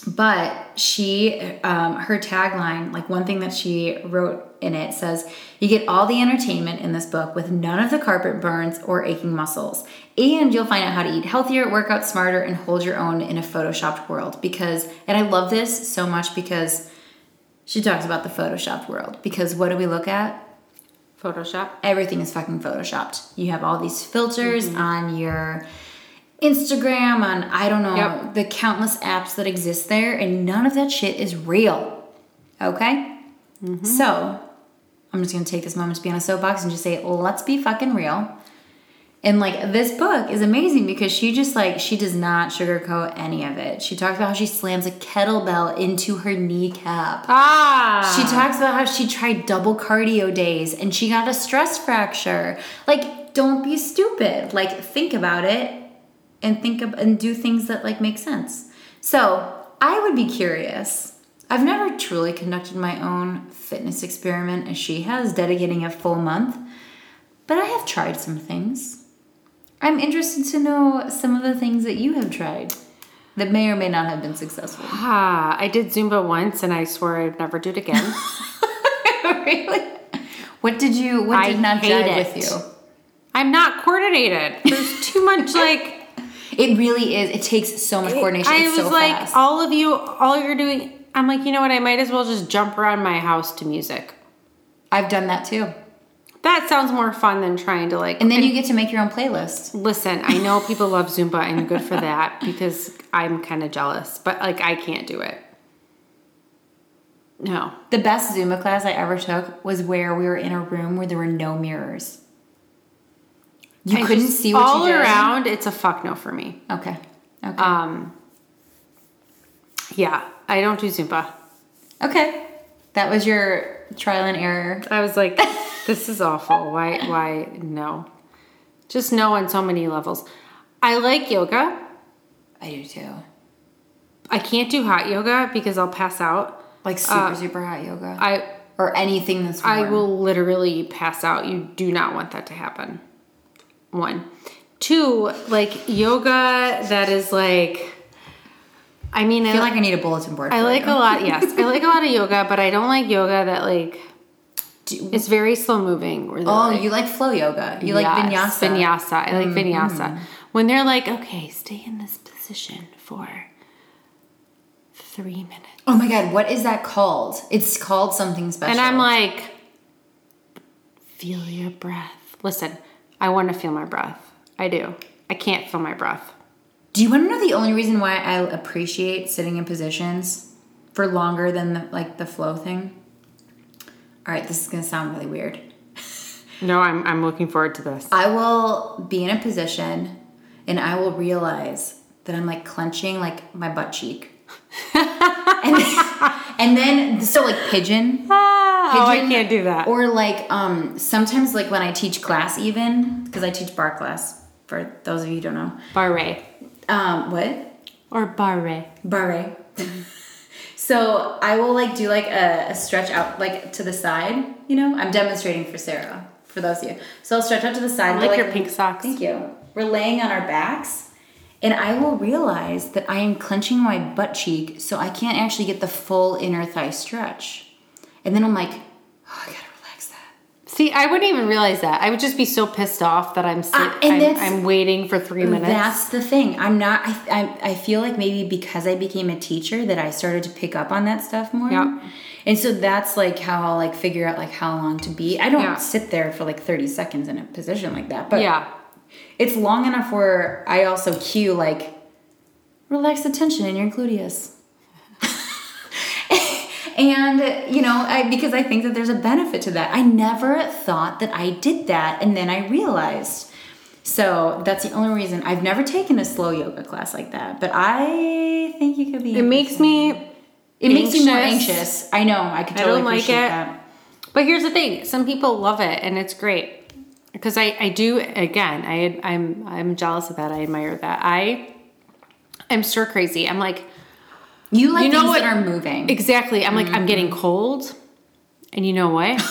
But she, um, her tagline, like one thing that she wrote in it says, you get all the entertainment in this book with none of the carpet burns or aching muscles. And you'll find out how to eat healthier, work out smarter, and hold your own in a photoshopped world. Because, and I love this so much because... She talks about the Photoshop world because what do we look at? Photoshop. Everything is fucking Photoshopped. You have all these filters mm-hmm. on your Instagram, on I don't know, yep. the countless apps that exist there, and none of that shit is real. Okay? Mm-hmm. So, I'm just going to take this moment to be on a soapbox and just say, let's be fucking real. And like this book is amazing because she just like, she does not sugarcoat any of it. She talks about how she slams a kettlebell into her kneecap. Ah. She talks about how she tried double cardio days and she got a stress fracture. Like, don't be stupid. Like, think about it and think of, and do things that like make sense. So I would be curious. I've never truly conducted my own fitness experiment as she has, dedicating a full month. But I have tried some things. I'm interested to know some of the things that you have tried that may or may not have been successful. Ah, I did Zumba once, and I swore I'd never do it again. Really? What did you, what I did not jive with you? I'm not coordinated. There's too much, like... It really is. It takes so much coordination. It, I it's was so like, fast. all of you, all you're doing... I'm like, you know what? I might as well just jump around my house to music. I've done that, too. That sounds more fun than trying to like... And then you get to make your own playlist. Listen, I know people love Zumba and good for that because I'm kind of jealous. But like, I can't do it. No. The best Zumba class I ever took was where we were in a room where there were no mirrors. You I couldn't see what you did. All around, it's a fuck no for me. Okay. Okay. Um. Yeah, I don't do Zumba. Okay. That was your... trial and error. I was like, this is awful. Why? Why? No. Just no on so many levels. I like yoga. I do too. I can't do hot yoga because I'll pass out. Like super, uh, super hot yoga? I Or anything that's warm. I will literally pass out. You do not want that to happen. One. Two, like yoga that is like... I mean, I feel I like, like I need a bulletin board. I like you. a lot, yes. I like a lot of yoga, but I don't like yoga that like do, it's very slow moving. Or oh, like, you like flow yoga. You yes, like vinyasa. Vinyasa. I like mm-hmm. vinyasa. When they're like, okay, stay in this position for three minutes. Oh my God, what is that called? It's called something special. And I'm like, feel your breath. Listen, I want to feel my breath. I do. I can't feel my breath. Do you want to know the only reason why I appreciate sitting in positions for longer than the, like the flow thing? All right, this is going to sound really weird. No, I'm I'm looking forward to this. I will be in a position and I will realize that I'm like clenching like my butt cheek. and, then, and then so like pigeon, ah, pigeon. Oh, I can't do that. Or like um sometimes like when I teach class even, because I teach bar class for those of you who don't know. Barre. Um, what? Or barre. Barre. Mm-hmm. So I will like do like a, a stretch out like to the side, you know? I'm demonstrating for Sarah, for those of you. So I'll stretch out to the side. I like your like, pink socks. Thank you. We're laying on our backs and I will realize that I am clenching my butt cheek so I can't actually get the full inner thigh stretch. And then I'm like, oh, I gotta relax that. See, I wouldn't even realize that. I would just be so pissed off that I'm sit- uh, I'm, I'm waiting for three minutes. That's the thing. I'm not, I, I I feel like maybe because I became a teacher that I started to pick up on that stuff more. Yep. And so that's like how I'll like figure out like how long to be. I don't yeah. sit there for like thirty seconds in a position like that. But yeah. It's long enough where I also cue, like, relax the tension in your gluteus. And, you know, I because I think that there's a benefit to that. I never thought that I did that, and then I realized. So that's the only reason. I've never taken a slow yoga class like that, but I think you could be... It makes me It anxious. makes me more anxious. I know. I could totally I don't like it. That. But here's the thing. Some people love it, and it's great. Because I, I do, again, I, I'm I'm jealous of that. I admire that. I am stir crazy. I'm like... You like you know things what? that are moving. Exactly. I'm mm-hmm. like, I'm getting cold. And you know what?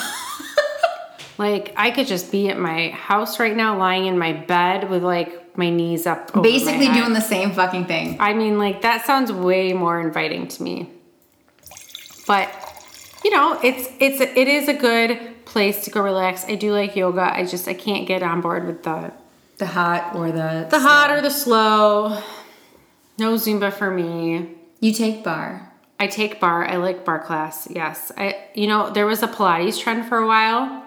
Like, I could just be at my house right now, lying in my bed with, like, my knees up over Basically my head. Doing the same fucking thing. I mean, like, that sounds way more inviting to me. But, you know, it's it's it is a good... place to go relax. I do like yoga. I just I can't get on board with the the hot or the the slow. hot or the slow. No Zumba for me. You take bar. I take bar. I like bar class. Yes. I you know there was a Pilates trend for a while.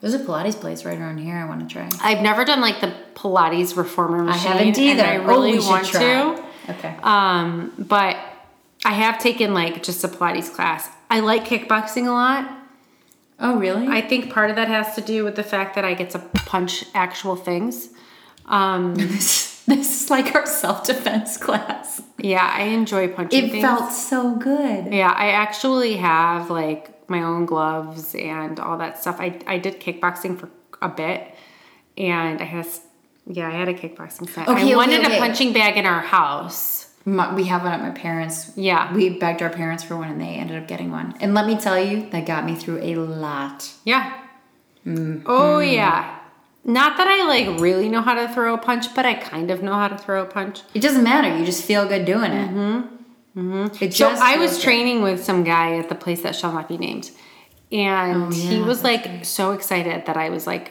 There's a Pilates place right around here. I want to try. I've never done like the Pilates reformer machine. I haven't either. I really oh, want try. to. Okay. Um, but I have taken like just a Pilates class. I like kickboxing a lot. Oh, really? I think part of that has to do with the fact that I get to punch actual things. Um, this, this is like our self-defense class. Yeah, I enjoy punching it things. It felt so good. Yeah, I actually have, like, my own gloves and all that stuff. I, I did kickboxing for a bit, and I had a, yeah, I had a kickboxing set. Okay, I okay, wanted okay. a punching bag in our house. My, we have one at my parents'. Yeah. We begged our parents for one, and they ended up getting one. And let me tell you, that got me through a lot. Yeah. Mm. Oh, mm. yeah. Not that I, like, really know how to throw a punch, but I kind of know how to throw a punch. It doesn't matter. You just feel good doing it. Mm-hmm. Mm-hmm. It so just I was training good. with some guy at the place that shall not be named. And oh, yeah, he was, like, great. so excited that I was, like,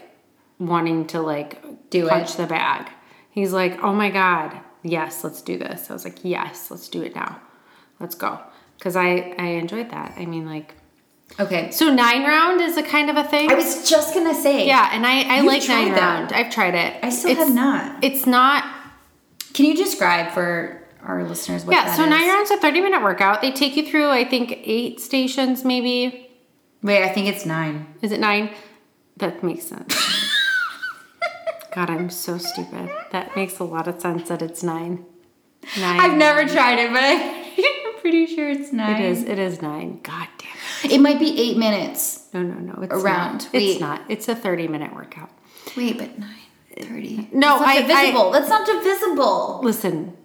wanting to, like, do punch it. the bag. He's like, oh, my God. Yes, let's do this. I was like, yes, let's do it now. Let's go. Because I, I enjoyed that. I mean, like... Okay. So Nine Round is a kind of a thing. I was just going to say. Yeah, and I, I like Nine Round. I've tried it. I still have not. It's not... Can you describe for our listeners what that is? Yeah, so Nine Round's a thirty-minute workout. They take you through, I think, eight stations maybe. Wait, I think it's nine. Is it nine? That makes sense. God, I'm so stupid. That makes a lot of sense that it's nine. Nine. I've never tried it, but I'm pretty sure it's nine. It is. It is nine. God damn it. It might be eight minutes. No, no, no. It's around. Not. It's not. It's a thirty-minute workout. Wait, but nine thirty. No, that's not I... divisible. I, that's not divisible. Listen,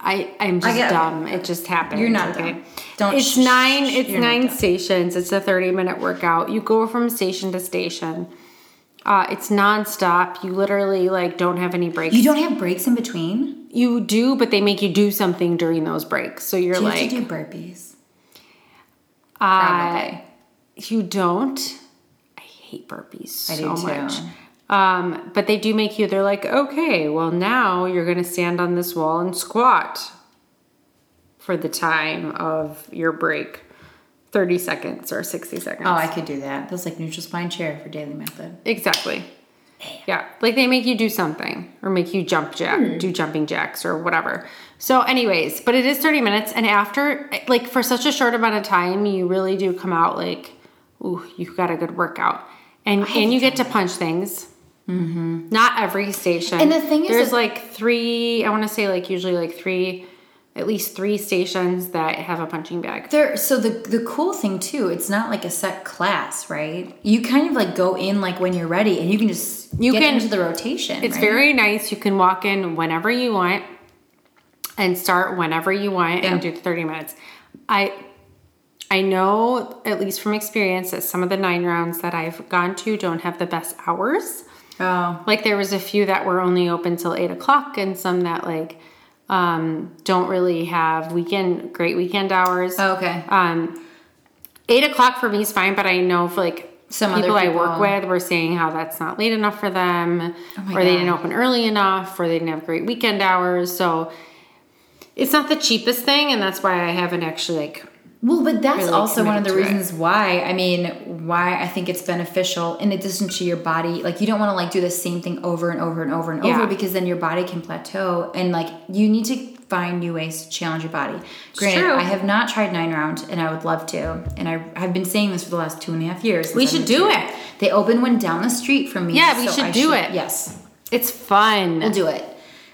I, I'm just I get, dumb. It just happened. You're not okay? dumb. Don't it's sh- nine, it's nine stations. It's a thirty-minute workout. You go from station to station. Uh, it's nonstop. You literally, like, don't have any breaks. You don't have breaks in between? You do, but they make you do something during those breaks. So you're do you like... Do you do burpees? Uh, you don't. I hate burpees I so do too. much. Um, but they do make you... They're like, okay, well, now you're going to stand on this wall and squat for the time of your break. thirty seconds or sixty seconds. Oh, I could do that. That's like neutral spine chair for daily method. Exactly. Damn. Yeah. Like they make you do something or make you jump jack, mm. do jumping jacks or whatever. So anyways, but it is thirty minutes. And after, like for such a short amount of time, you really do come out like, ooh, you got a good workout. And and you get to punch things. Mm-hmm. Not every station. And the thing is, there's like three, I want to say like usually like three at least three stations that have a punching bag. There, so the the cool thing, too, it's not like a set class, right? You kind of, like, go in, like, when you're ready, and you can just you get can, into the rotation. It's right? very nice. You can walk in whenever you want and start whenever you want yeah. and do thirty minutes. I I know, at least from experience, that some of the nine rounds that I've gone to don't have the best hours. Oh. Like, there was a few that were only open till eight o'clock and some that, like... Um, don't really have weekend, great weekend hours. Oh, okay. Um, eight o'clock for me is fine, but I know for like some people, other people I work with were saying how that's not late enough for them, oh my or God. They didn't open early enough, or they didn't have great weekend hours. So it's not the cheapest thing, and that's why I haven't actually like. Well, but that's really also one of the reasons it. why, I mean, why I think it's beneficial in addition to your body. Like, you don't want to, like, do the same thing over and over and over and yeah. over because then your body can plateau. And, like, you need to find new ways to challenge your body. It's Granted, true. I have not tried Nine Round, and I would love to. And I, I've been saying this for the last two and a half years. We should do it. They open one down the street from me. Yeah, we so should I do should, it. Yes. It's fun. We'll do it.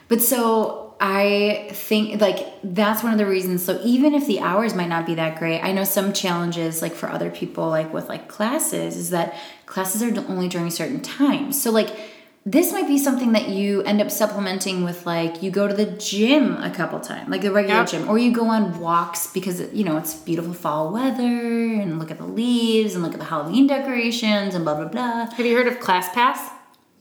But so... I think, like, that's one of the reasons. So even if the hours might not be that great, I know some challenges, like, for other people, like, with, like, classes, is that classes are only during certain times. So, like, this might be something that you end up supplementing with, like, you go to the gym a couple times, like the regular yep. gym, or you go on walks because, you know, it's beautiful fall weather, and look at the leaves, and look at the Halloween decorations, and blah, blah, blah. Have you heard of ClassPass?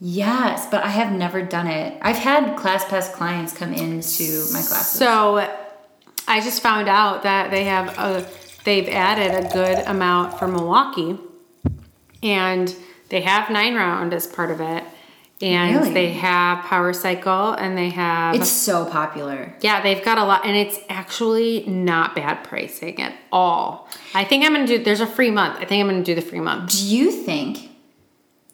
Yes, but I have never done it. I've had ClassPass clients come into my classes. So I just found out that they have a, they've added a good amount for Milwaukee, and they have Nine Round as part of it, and really? They have Power Cycle, and they have... It's so popular. Yeah, they've got a lot, and it's actually not bad pricing at all. I think I'm going to do... There's a free month. I think I'm going to do the free month. Do you think...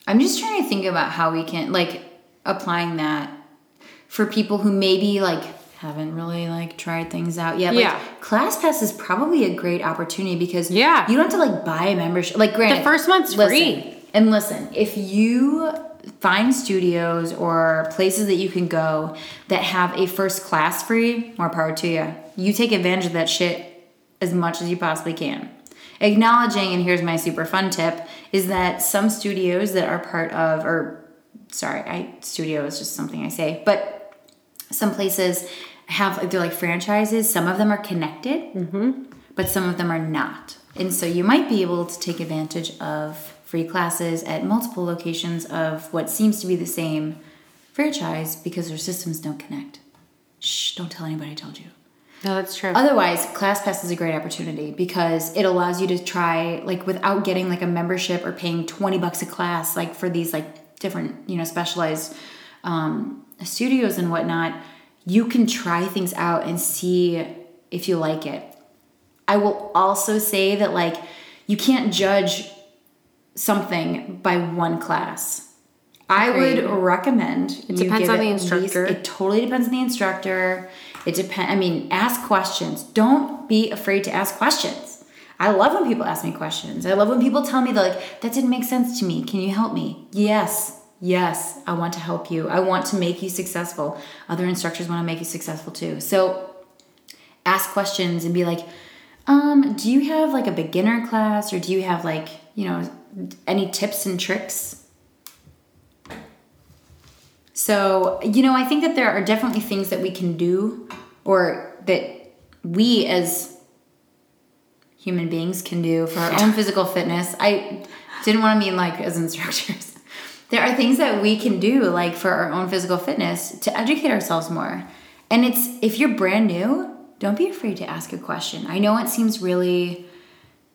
I'm just trying to think about how we can, like, applying that for people who maybe, like, haven't really, like, tried things out yet. Like, yeah. ClassPass is probably a great opportunity because yeah. you don't have to, like, buy a membership. Like, granted. The first month's listen, free. And listen, if you find studios or places that you can go that have a first class free, more power to you. You take advantage of that shit as much as you possibly can. Acknowledging, and here's my super fun tip, is that some studios that are part of, or sorry, I studio is just something I say, but some places have, they're like franchises. Some of them are connected, mm-hmm. but some of them are not. And so you might be able to take advantage of free classes at multiple locations of what seems to be the same franchise because their systems don't connect. Shh, don't tell anybody I told you. No, that's true. Otherwise, ClassPass is a great opportunity because it allows you to try, like, without getting, like, a membership or paying twenty bucks a class, like, for these, like, different, you know, specialized um, studios and whatnot. You can try things out and see if you like it. I will also say that, like, you can't judge something by one class. I would recommend. It depends on the instructor. It totally depends on the instructor. It depends. I mean, ask questions. Don't be afraid to ask questions. I love when people ask me questions. I love when people tell me, like, that didn't make sense to me. Can you help me? Yes. Yes. I want to help you. I want to make you successful. Other instructors want to make you successful too. So ask questions and be like, Um, do you have like a beginner class, or do you have like, you know, any tips and tricks? So, you know, I think that there are definitely things that we can do, or that we as human beings can do for our own physical fitness. I didn't want to mean like as instructors. There are things that we can do like for our own physical fitness to educate ourselves more. And it's, if you're brand new, don't be afraid to ask a question. I know it seems really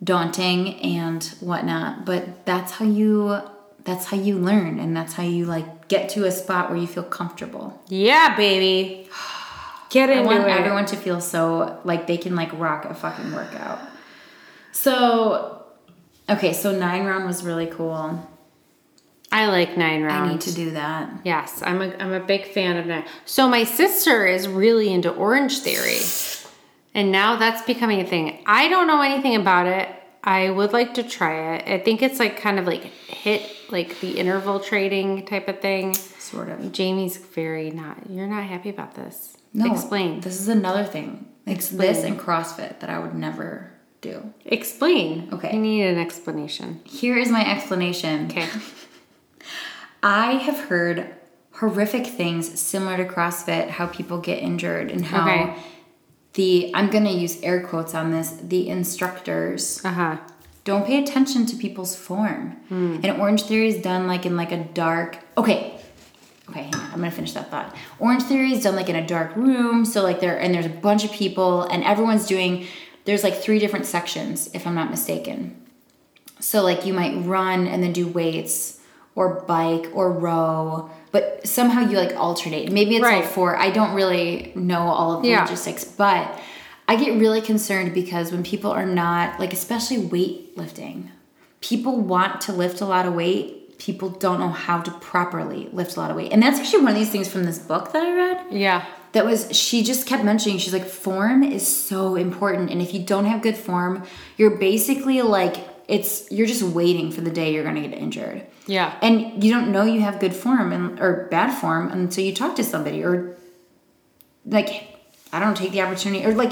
daunting and whatnot, but that's how you, that's how you learn. And that's how you like get to a spot where you feel comfortable. Yeah, baby. Get into it. I want everyone to feel so like they can like rock a fucking workout. So, okay. So Nine Round was really cool. I like Nine Round. I need to do that. Yes, I'm a I'm a big fan of Nine. So my sister is really into Orange Theory, and now that's becoming a thing. I don't know anything about it. I would like to try it. I think it's like kind of like hit like the interval trading type of thing. Sort of. Jamie's very not. You're not happy about this. No. Explain. This is another thing. It's this and CrossFit that I would never do. Explain. Okay. I need an explanation. Here is my explanation. Okay. I have heard horrific things similar to CrossFit, how people get injured and how okay. the, I'm going to use air quotes on this, the instructors uh-huh. don't pay attention to people's form. Mm. And Orange Theory is done like in like a dark, okay, okay, hang on, I'm going to finish that thought. Orange Theory is done like in a dark room, so like there, and there's a bunch of people and everyone's doing, there's like three different sections if I'm not mistaken. So like you might run and then do weights, or bike, or row, but somehow you like alternate. Maybe it's right. all four. I don't really know all of the yeah. logistics, but I get really concerned because when people are not, like especially weightlifting, people want to lift a lot of weight. People don't know how to properly lift a lot of weight. And that's actually one of these things from this book that I read. Yeah. That was, she just kept mentioning, she's like, form is so important. And if you don't have good form, you're basically like, it's, you're just waiting for the day you're going to get injured. Yeah. And you don't know you have good form and or bad form until you talk to somebody or like, I don't take the opportunity or like,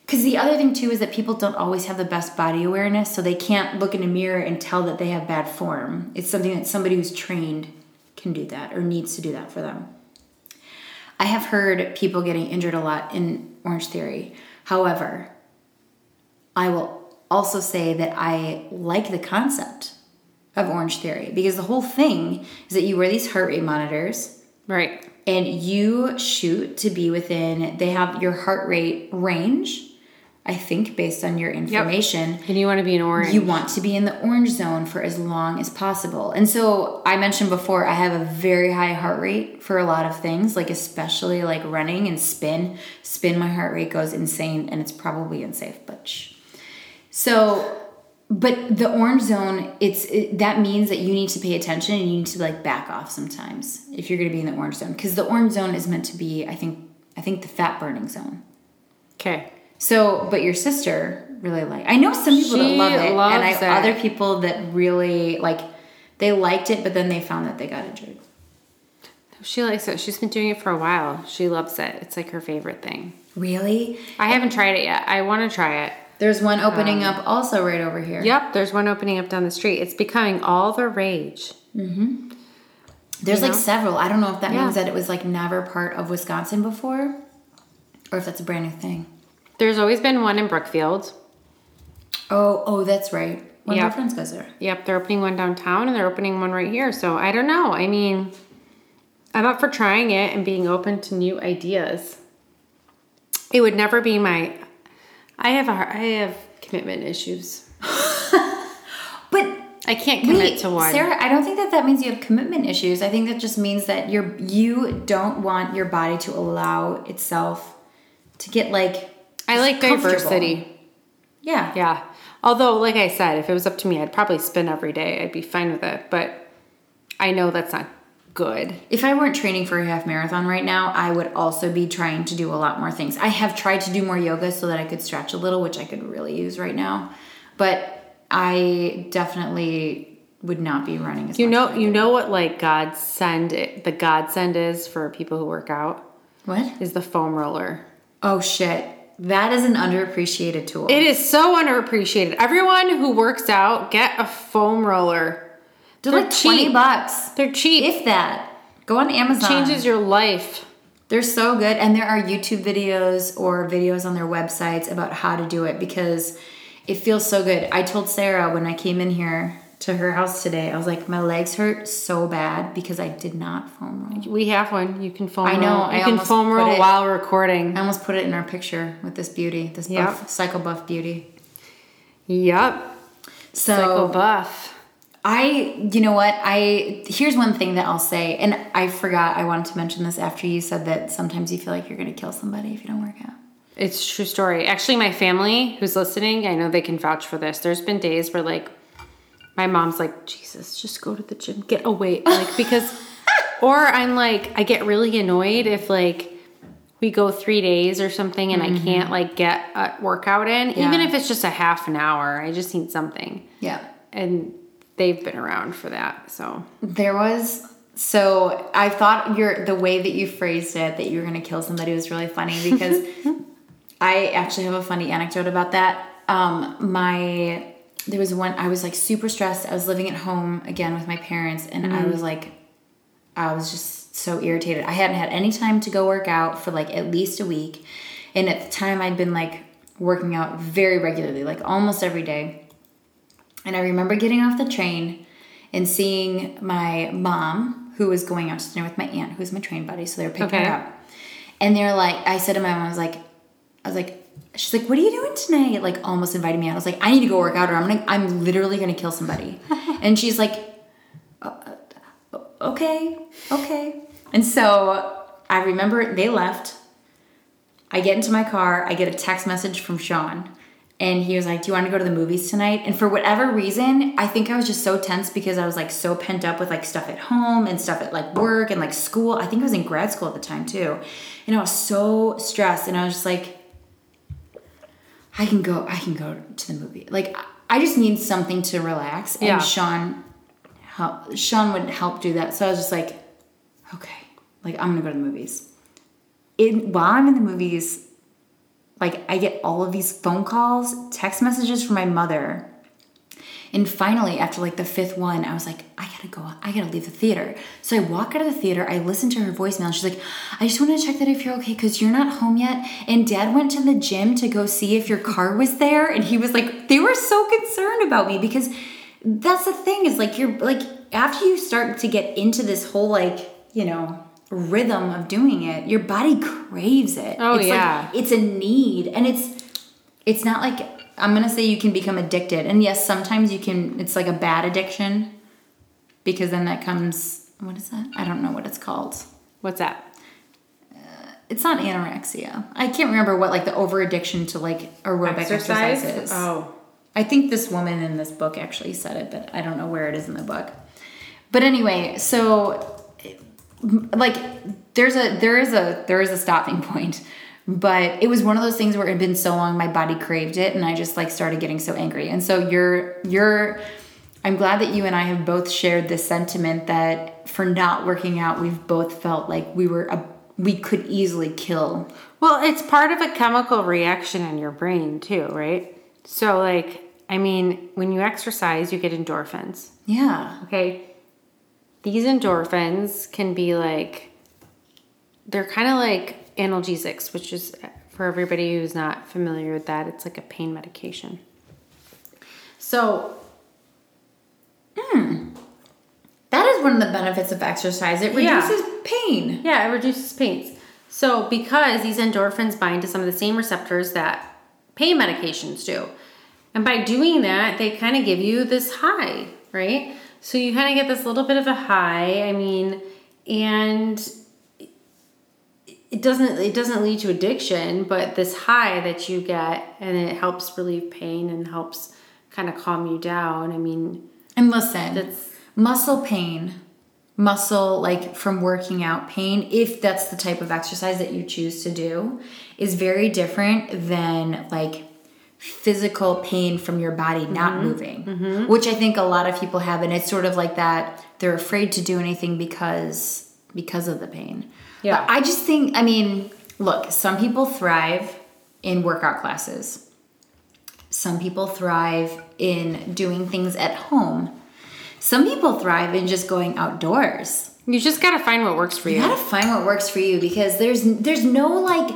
because the other thing too is that people don't always have the best body awareness. So they can't look in a mirror and tell that they have bad form. It's something that somebody who's trained can do that or needs to do that for them. I have heard people getting injured a lot in Orange Theory. However, I will also say that I like the concept of Orange Theory because the whole thing is that you wear these heart rate monitors. Right. And you shoot to be within, they have your heart rate range, I think, based on your information. Yep. And you want to be in orange. You want to be in the orange zone for as long as possible. And so I mentioned before, I have a very high heart rate for a lot of things, like especially like running and spin. Spin, my heart rate goes insane and it's probably unsafe, but shh. So, but the orange zone, it's it, that means that you need to pay attention and you need to like back off sometimes if you're going to be in the orange zone. Because the orange zone is meant to be, I think, I think the fat burning zone. Okay. So, but your sister really liked it. I know some people she that love it. Loves and I have other people that really, like, they liked it, but then they found that they got injured. She likes it. She's been doing it for a while. She loves it. It's like her favorite thing. Really? I haven't tried it yet. I want to try it. There's one opening um, up also right over here. Yep, there's one opening up down the street. It's becoming all the rage. Mm-hmm. There's you like know? several. I don't know if that yeah. means that it was like never part of Wisconsin before or if that's a brand new thing. There's always been one in Brookfield. Oh, oh, that's right. One yep. of our friends goes there. Yep, they're opening one downtown and they're opening one right here. So I don't know. I mean, I'm up for trying it and being open to new ideas. It would never be my... I have a, I have commitment issues. But I can't commit wait, to one. Sarah, I don't think that that means you have commitment issues. I think that just means that you're, you don't want your body to allow itself to get like I like diversity. Yeah. Yeah. Although, like I said, if it was up to me, I'd probably spin every day. I'd be fine with it. But I know that's not good. If I weren't training for a half marathon right now, I would also be trying to do a lot more things. I have tried to do more yoga so that I could stretch a little, which I could really use right now. But I definitely would not be running as you much know, as I you do. know what like godsend the godsend is for people who work out? What? Is the foam roller. Oh shit. That is an underappreciated tool. It is so underappreciated. Everyone who works out, get a foam roller. They're, They're like cheap. twenty bucks. They're cheap. If that. Go on Amazon. Changes your life. They're so good. And there are YouTube videos or videos on their websites about how to do it because it feels so good. I told Sarah when I came in here to her house today, I was like, my legs hurt so bad because I did not foam roll. We have one. You can foam roll. I know. Roll. You I can foam roll it, while recording. I almost put it in our picture with this beauty, this yep. buff, Psycho Buff Beauty. Yep. So, Psycho Buff. I, you know what, I, here's one thing that I'll say, and I forgot, I wanted to mention this after you said that sometimes you feel like you're going to kill somebody if you don't work out. It's a true story. Actually, my family who's listening, I know they can vouch for this. There's been days where, like, my mom's like, Jesus, just go to the gym, get a weight, like, because, or I'm like, I get really annoyed if, like, we go three days or something and mm-hmm. I can't, like, get a workout in, yeah. even if it's just a half an hour, I just need something. Yeah. And they've been around for that, so. There was, so I thought your the way that you phrased it, that you were going to kill somebody was really funny because I actually have a funny anecdote about that. Um, my, there was one, I was like super stressed. I was living at home again with my parents and mm. I was like, I was just so irritated. I hadn't had any time to go work out for like at least a week. And at the time I'd been like working out very regularly, like almost every day. And I remember getting off the train and seeing my mom, who was going out to dinner with my aunt, who's my train buddy. So they were picking okay. her up. And they're like, I said to my mom, I was like, I was like, she's like, what are you doing tonight? Like almost invited me out. I was like, I need to go work out or I'm gonna, I'm literally going to kill somebody. And she's like, uh, okay, okay. And so I remember they left. I get into my car. I get a text message from Sean. And he was like, do you want to go to the movies tonight? And for whatever reason, I think I was just so tense because I was like so pent up with like stuff at home and stuff at like work and like school. I think I was in grad school at the time too. And I was so stressed and I was just like, I can go, I can go to the movie. Like I just need something to relax. And yeah. Sean, help, Sean would help do that. So I was just like, okay, like I'm going to go to the movies. It, while I'm in the movies, like, I get all of these phone calls, text messages from my mother. And finally, after, like, the fifth one, I was like, I gotta go. I gotta leave the theater. So I walk out of the theater. I listen to her voicemail. And she's like, I just want to check that if you're okay because you're not home yet. And Dad went to the gym to go see if your car was there. And he was like, they were so concerned about me because that's the thing is, like, you're, like, after you start to get into this whole, like, you know, rhythm of doing it, your body craves it. Oh, it's yeah. Like, it's a need. And it's it's not like, I'm going to say you can become addicted. And yes, sometimes you can, it's like a bad addiction because then that comes, what is that? I don't know what it's called. What's that? Uh, it's not anorexia. I can't remember what like the over addiction to like aerobic exercise? exercise is. Oh. I think this woman in this book actually said it, but I don't know where it is in the book. But anyway, so like there's a there is a there is a stopping point, but it was one of those things where it had been so long my body craved it and I just like started getting so angry. And so you're you're I'm glad that you and I have both shared this sentiment that for not working out we've both felt like we were a, we could easily kill. Well, it's part of a chemical reaction in your brain too, right? So like I mean, when you exercise, you get endorphins. Yeah. Okay. These endorphins can be like, they're kind of like analgesics, which is, for everybody who's not familiar with that, it's like a pain medication. So, mm, that is one of the benefits of exercise. It reduces yeah. pain. Yeah, it reduces pain. So, because these endorphins bind to some of the same receptors that pain medications do. And by doing that, they kind of give you this high, right? So you kind of get this little bit of a high, I mean, and it doesn't it doesn't lead to addiction, but this high that you get, and it helps relieve pain and helps kind of calm you down. I mean, and listen, that's muscle pain, muscle like from working out pain, if that's the type of exercise that you choose to do, is very different than like physical pain from your body not mm-hmm. moving, mm-hmm. which I think a lot of people have. And it's sort of like that they're afraid to do anything because because of the pain. Yeah. But I just think, I mean, look, some people thrive in workout classes. Some people thrive in doing things at home. Some people thrive in just going outdoors. You just gotta find what works for you. You gotta find what works for you, because there's there's no like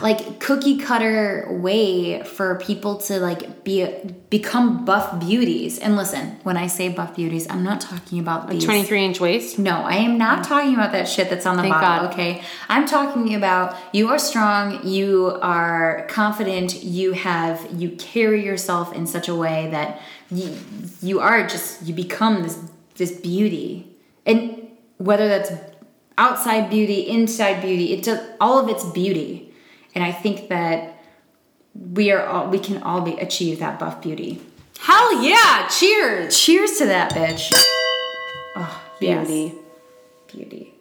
like cookie cutter way for people to like be become buff beauties. And listen, when I say buff beauties, I'm not talking about these. A twenty-three inch waist? No, I am not talking about that shit that's on the Thank bottle, God. Okay? I'm talking about you are strong, you are confident, you have, you carry yourself in such a way that you, you are just, you become this this beauty. And whether that's outside beauty, inside beauty, it does, all of it's beauty. And I think that we are all, we can all be, achieve that buff beauty. Hell yeah! Cheers! Cheers to that, bitch. Oh, beauty. Yes. Beauty.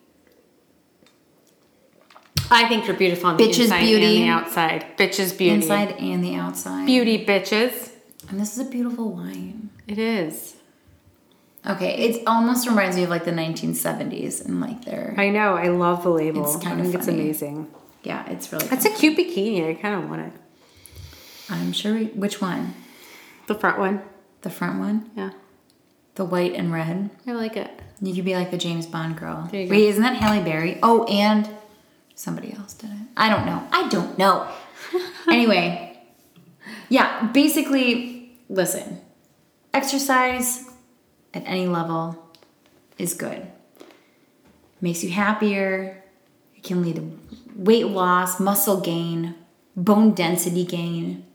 I think you're beautiful on the bitches inside beauty. And the outside. Bitches beauty. Inside and the outside. Beauty bitches. And this is a beautiful wine. It is. Okay, it almost reminds me of like the nineteen seventies and like their. I know, I love the label. It's kind I of think funny. It's amazing. Yeah, it's really. That's a cute bikini. I kind of want it. I'm sure. We, which one? The front one. The front one. Yeah. The white and red. I like it. You could be like the James Bond girl. There you go. Wait, isn't that Halle Berry? Oh, and somebody else did it. I don't know. I don't know. Anyway, yeah. Basically, listen. Exercise. At any level is good. Makes you happier. It can lead to weight loss, muscle gain, bone density gain,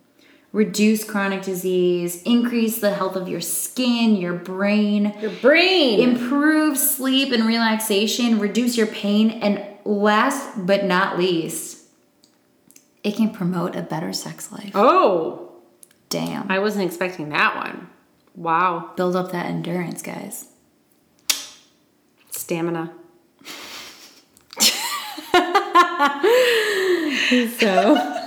reduce chronic disease, increase the health of your skin, your brain, your brain, improve sleep and relaxation, reduce your pain, and last but not least, it can promote a better sex life. Oh, damn. I wasn't expecting that one. Wow. Build up that endurance, guys. Stamina. So.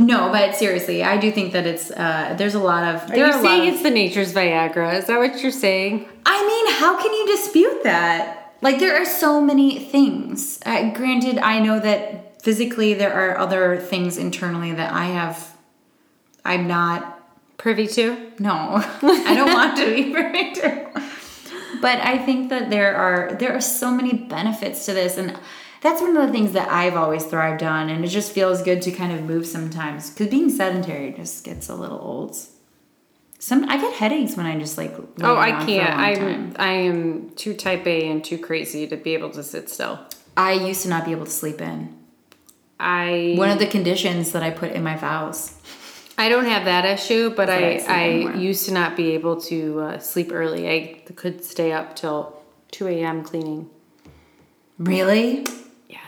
No, but seriously, I do think that it's, uh, there's a lot of. Are you are saying of, it's the nature's Viagra? Is that what you're saying? I mean, how can you dispute that? Like, there are so many things. Uh, granted, I know that physically there are other things internally that I have, I'm not. Privy to? No. I don't want to be privy to. But I think that there are there are so many benefits to this. And that's one of the things that I've always thrived on. And it just feels good to kind of move sometimes. Because being sedentary just gets a little old. Some I get headaches when I just like lay Oh, I can't. I'm, I am too type A and too crazy to be able to sit still. I used to not be able to sleep in. I One of the conditions that I put in my vows. I don't have that issue, but I, I used to not be able to uh, sleep early. I could stay up till two a.m. cleaning. Really? Yeah.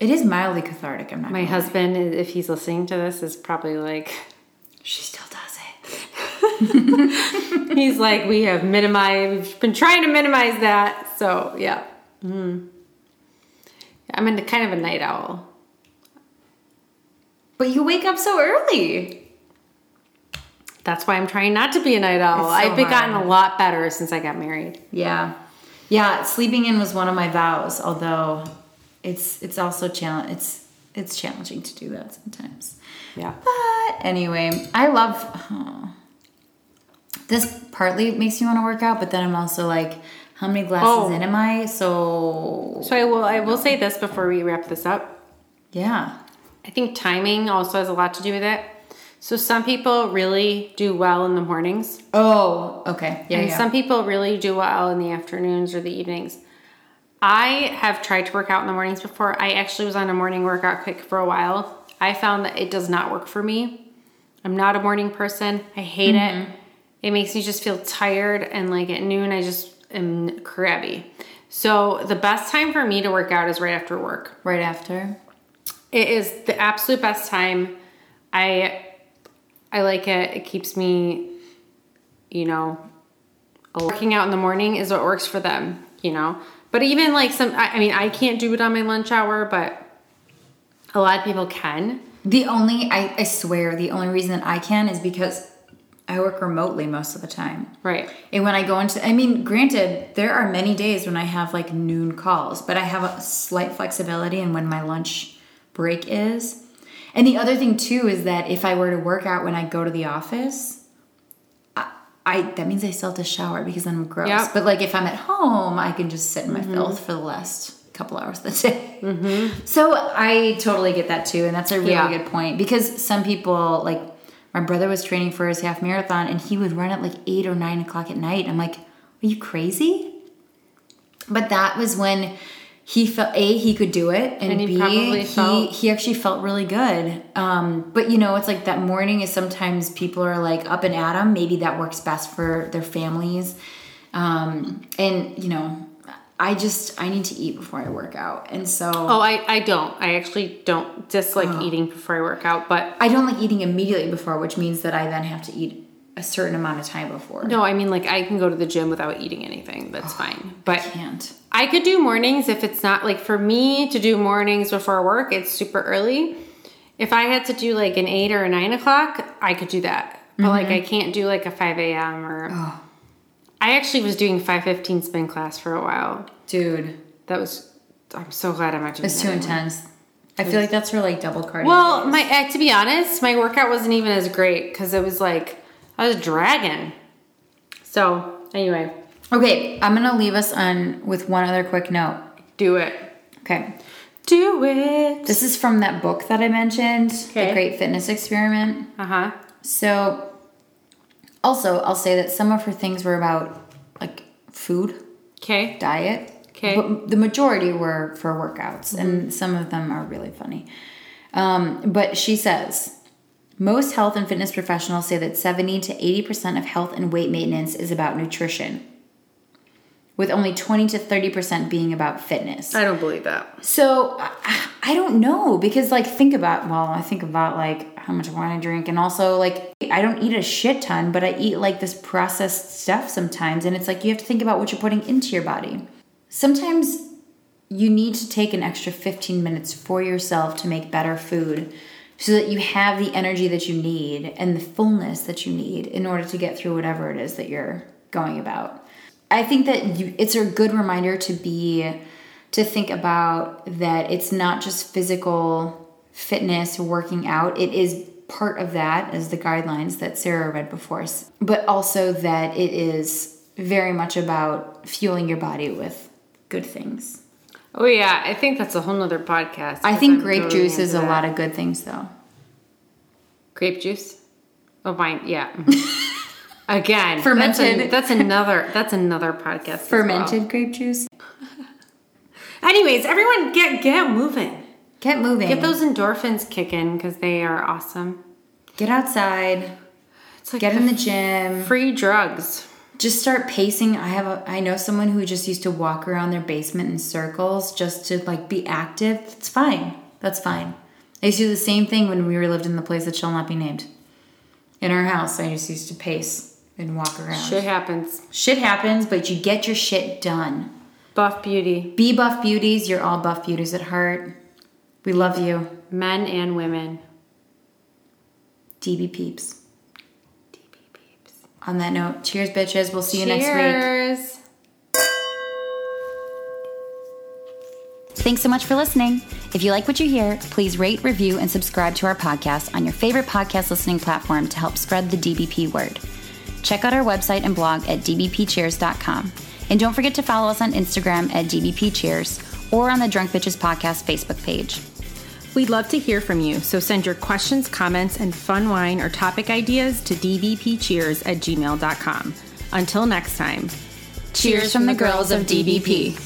It is mildly cathartic, I'm not My husband, lie. If he's listening to this, is probably like, she still does it. He's like, we have minimized, we've been trying to minimize that. So, yeah. Mm. I'm into kind of a night owl. But you wake up so early. That's why I'm trying not to be a night owl. So I've hard. gotten a lot better since I got married. Yeah. Yeah, sleeping in was one of my vows, although it's it's also challenge it's it's challenging to do that sometimes. Yeah. But anyway, I love oh, this partly makes you want to work out, but then I'm also like, how many glasses oh. in am I? So So I will I will say this before we wrap this up. Yeah. I think timing also has a lot to do with it. So some people really do well in the mornings. Oh, okay. Yeah, and yeah. some people really do well in the afternoons or the evenings. I have tried to work out in the mornings before. I actually was on a morning workout kick for a while. I found that it does not work for me. I'm not a morning person. I hate mm-hmm. it. It makes me just feel tired. And like at noon, I just am crabby. So the best time for me to work out is right after work. Right after? It is the absolute best time. I I like it. It keeps me, you know, working out in the morning is what works for them, you know. But even like some, I mean, I can't do it on my lunch hour, but a lot of people can. The only, I, I swear, the only reason that I can is because I work remotely most of the time. Right. And when I go into, I mean, granted, there are many days when I have like noon calls, but I have a slight flexibility in when my lunch break is, And the other thing too is that if I were to work out when I go to the office, I, I that means I still have to shower because I'm gross. Yep. But like if I'm at home, I can just sit in my mm-hmm. filth for the last couple hours of the day. Mm-hmm. So I totally get that too. And that's a really yeah. good point, because some people, like my brother was training for his half marathon and he would run at like eight or nine o'clock at night. I'm like, are you crazy? But that was when he felt, A, he could do it, and, and he B, he, felt- he actually felt really good. Um, but, you know, it's like that morning is sometimes people are like up and at 'em. Maybe that works best for their families. Um, and, you know, I just, I need to eat before I work out. And so. Oh, I, I don't. I actually don't dislike uh, eating before I work out, but. I don't like eating immediately before, which means that I then have to eat a certain amount of time before. No, I mean, like, I can go to the gym without eating anything. That's oh, fine. But I can't. I could do mornings if it's not, like, for me to do mornings before work, it's super early. If I had to do, like, an eight or a nine o'clock, I could do that. But, mm-hmm. like, I can't do, like, a five a.m. or... Oh. I actually was doing five fifteen spin class for a while. Dude. That was... I'm so glad I'm not doing that. It's too intense. I feel like that's for, like, double cardio. Well, my to be honest, my workout wasn't even as great because it was, like... I was a dragon. So, anyway. Okay, I'm going to leave us on with one other quick note. Do it. Okay. Do it. This is from that book that I mentioned, okay. The Great Fitness Experiment. Uh-huh. So, also, I'll say that some of her things were about, like, food. Okay. Diet. Okay. But the majority were for workouts, mm-hmm. and some of them are really funny. Um, but she says... Most health and fitness professionals say that seventy to eighty percent of health and weight maintenance is about nutrition, with only twenty to thirty percent being about fitness. I don't believe that. So I, I don't know, because like think about, well, I think about like how much wine I drink, and also like I don't eat a shit ton, but I eat like this processed stuff sometimes. And it's like you have to think about what you're putting into your body. Sometimes you need to take an extra fifteen minutes for yourself to make better food, so that you have the energy that you need and the fullness that you need in order to get through whatever it is that you're going about. I think that you, it's a good reminder to be, to think about that it's not just physical fitness, working out. It is part of that, as the guidelines that Sarah read before us, but also that it is very much about fueling your body with good things. Oh, yeah. I think that's a whole nother podcast. I think I'm grape juice is that. A lot of good things, though. Grape juice? Oh, wine. Yeah. Again. Fermented. That's, a, that's another That's another podcast. Fermented as well. Grape juice. Anyways, everyone get, get moving. Get moving. Get those endorphins kicking, because they are awesome. Get outside. It's like get in the gym. Free drugs. Just start pacing. I have a, I know someone who just used to walk around their basement in circles just to like be active. It's fine. That's fine. I used to do the same thing when we were lived in the place that shall not be named. In our house, I just used to pace and walk around. Shit happens. Shit happens, but you get your shit done. Buff beauty. Be buff beauties. You're all buff beauties at heart. We love you. Men and women. D B peeps. On that note, cheers, bitches. We'll see you cheers. Next week. Thanks so much for listening. If you like what you hear, please rate, review, and subscribe to our podcast on your favorite podcast listening platform to help spread the D B P word. Check out our website and blog at d b p cheers dot com. And don't forget to follow us on Instagram at d b p cheers or on the Drunk Bitches Podcast Facebook page. We'd love to hear from you, so send your questions, comments, and fun wine or topic ideas to d b p cheers at gmail dot com. Until next time, cheers, cheers from, from the girls of D B P.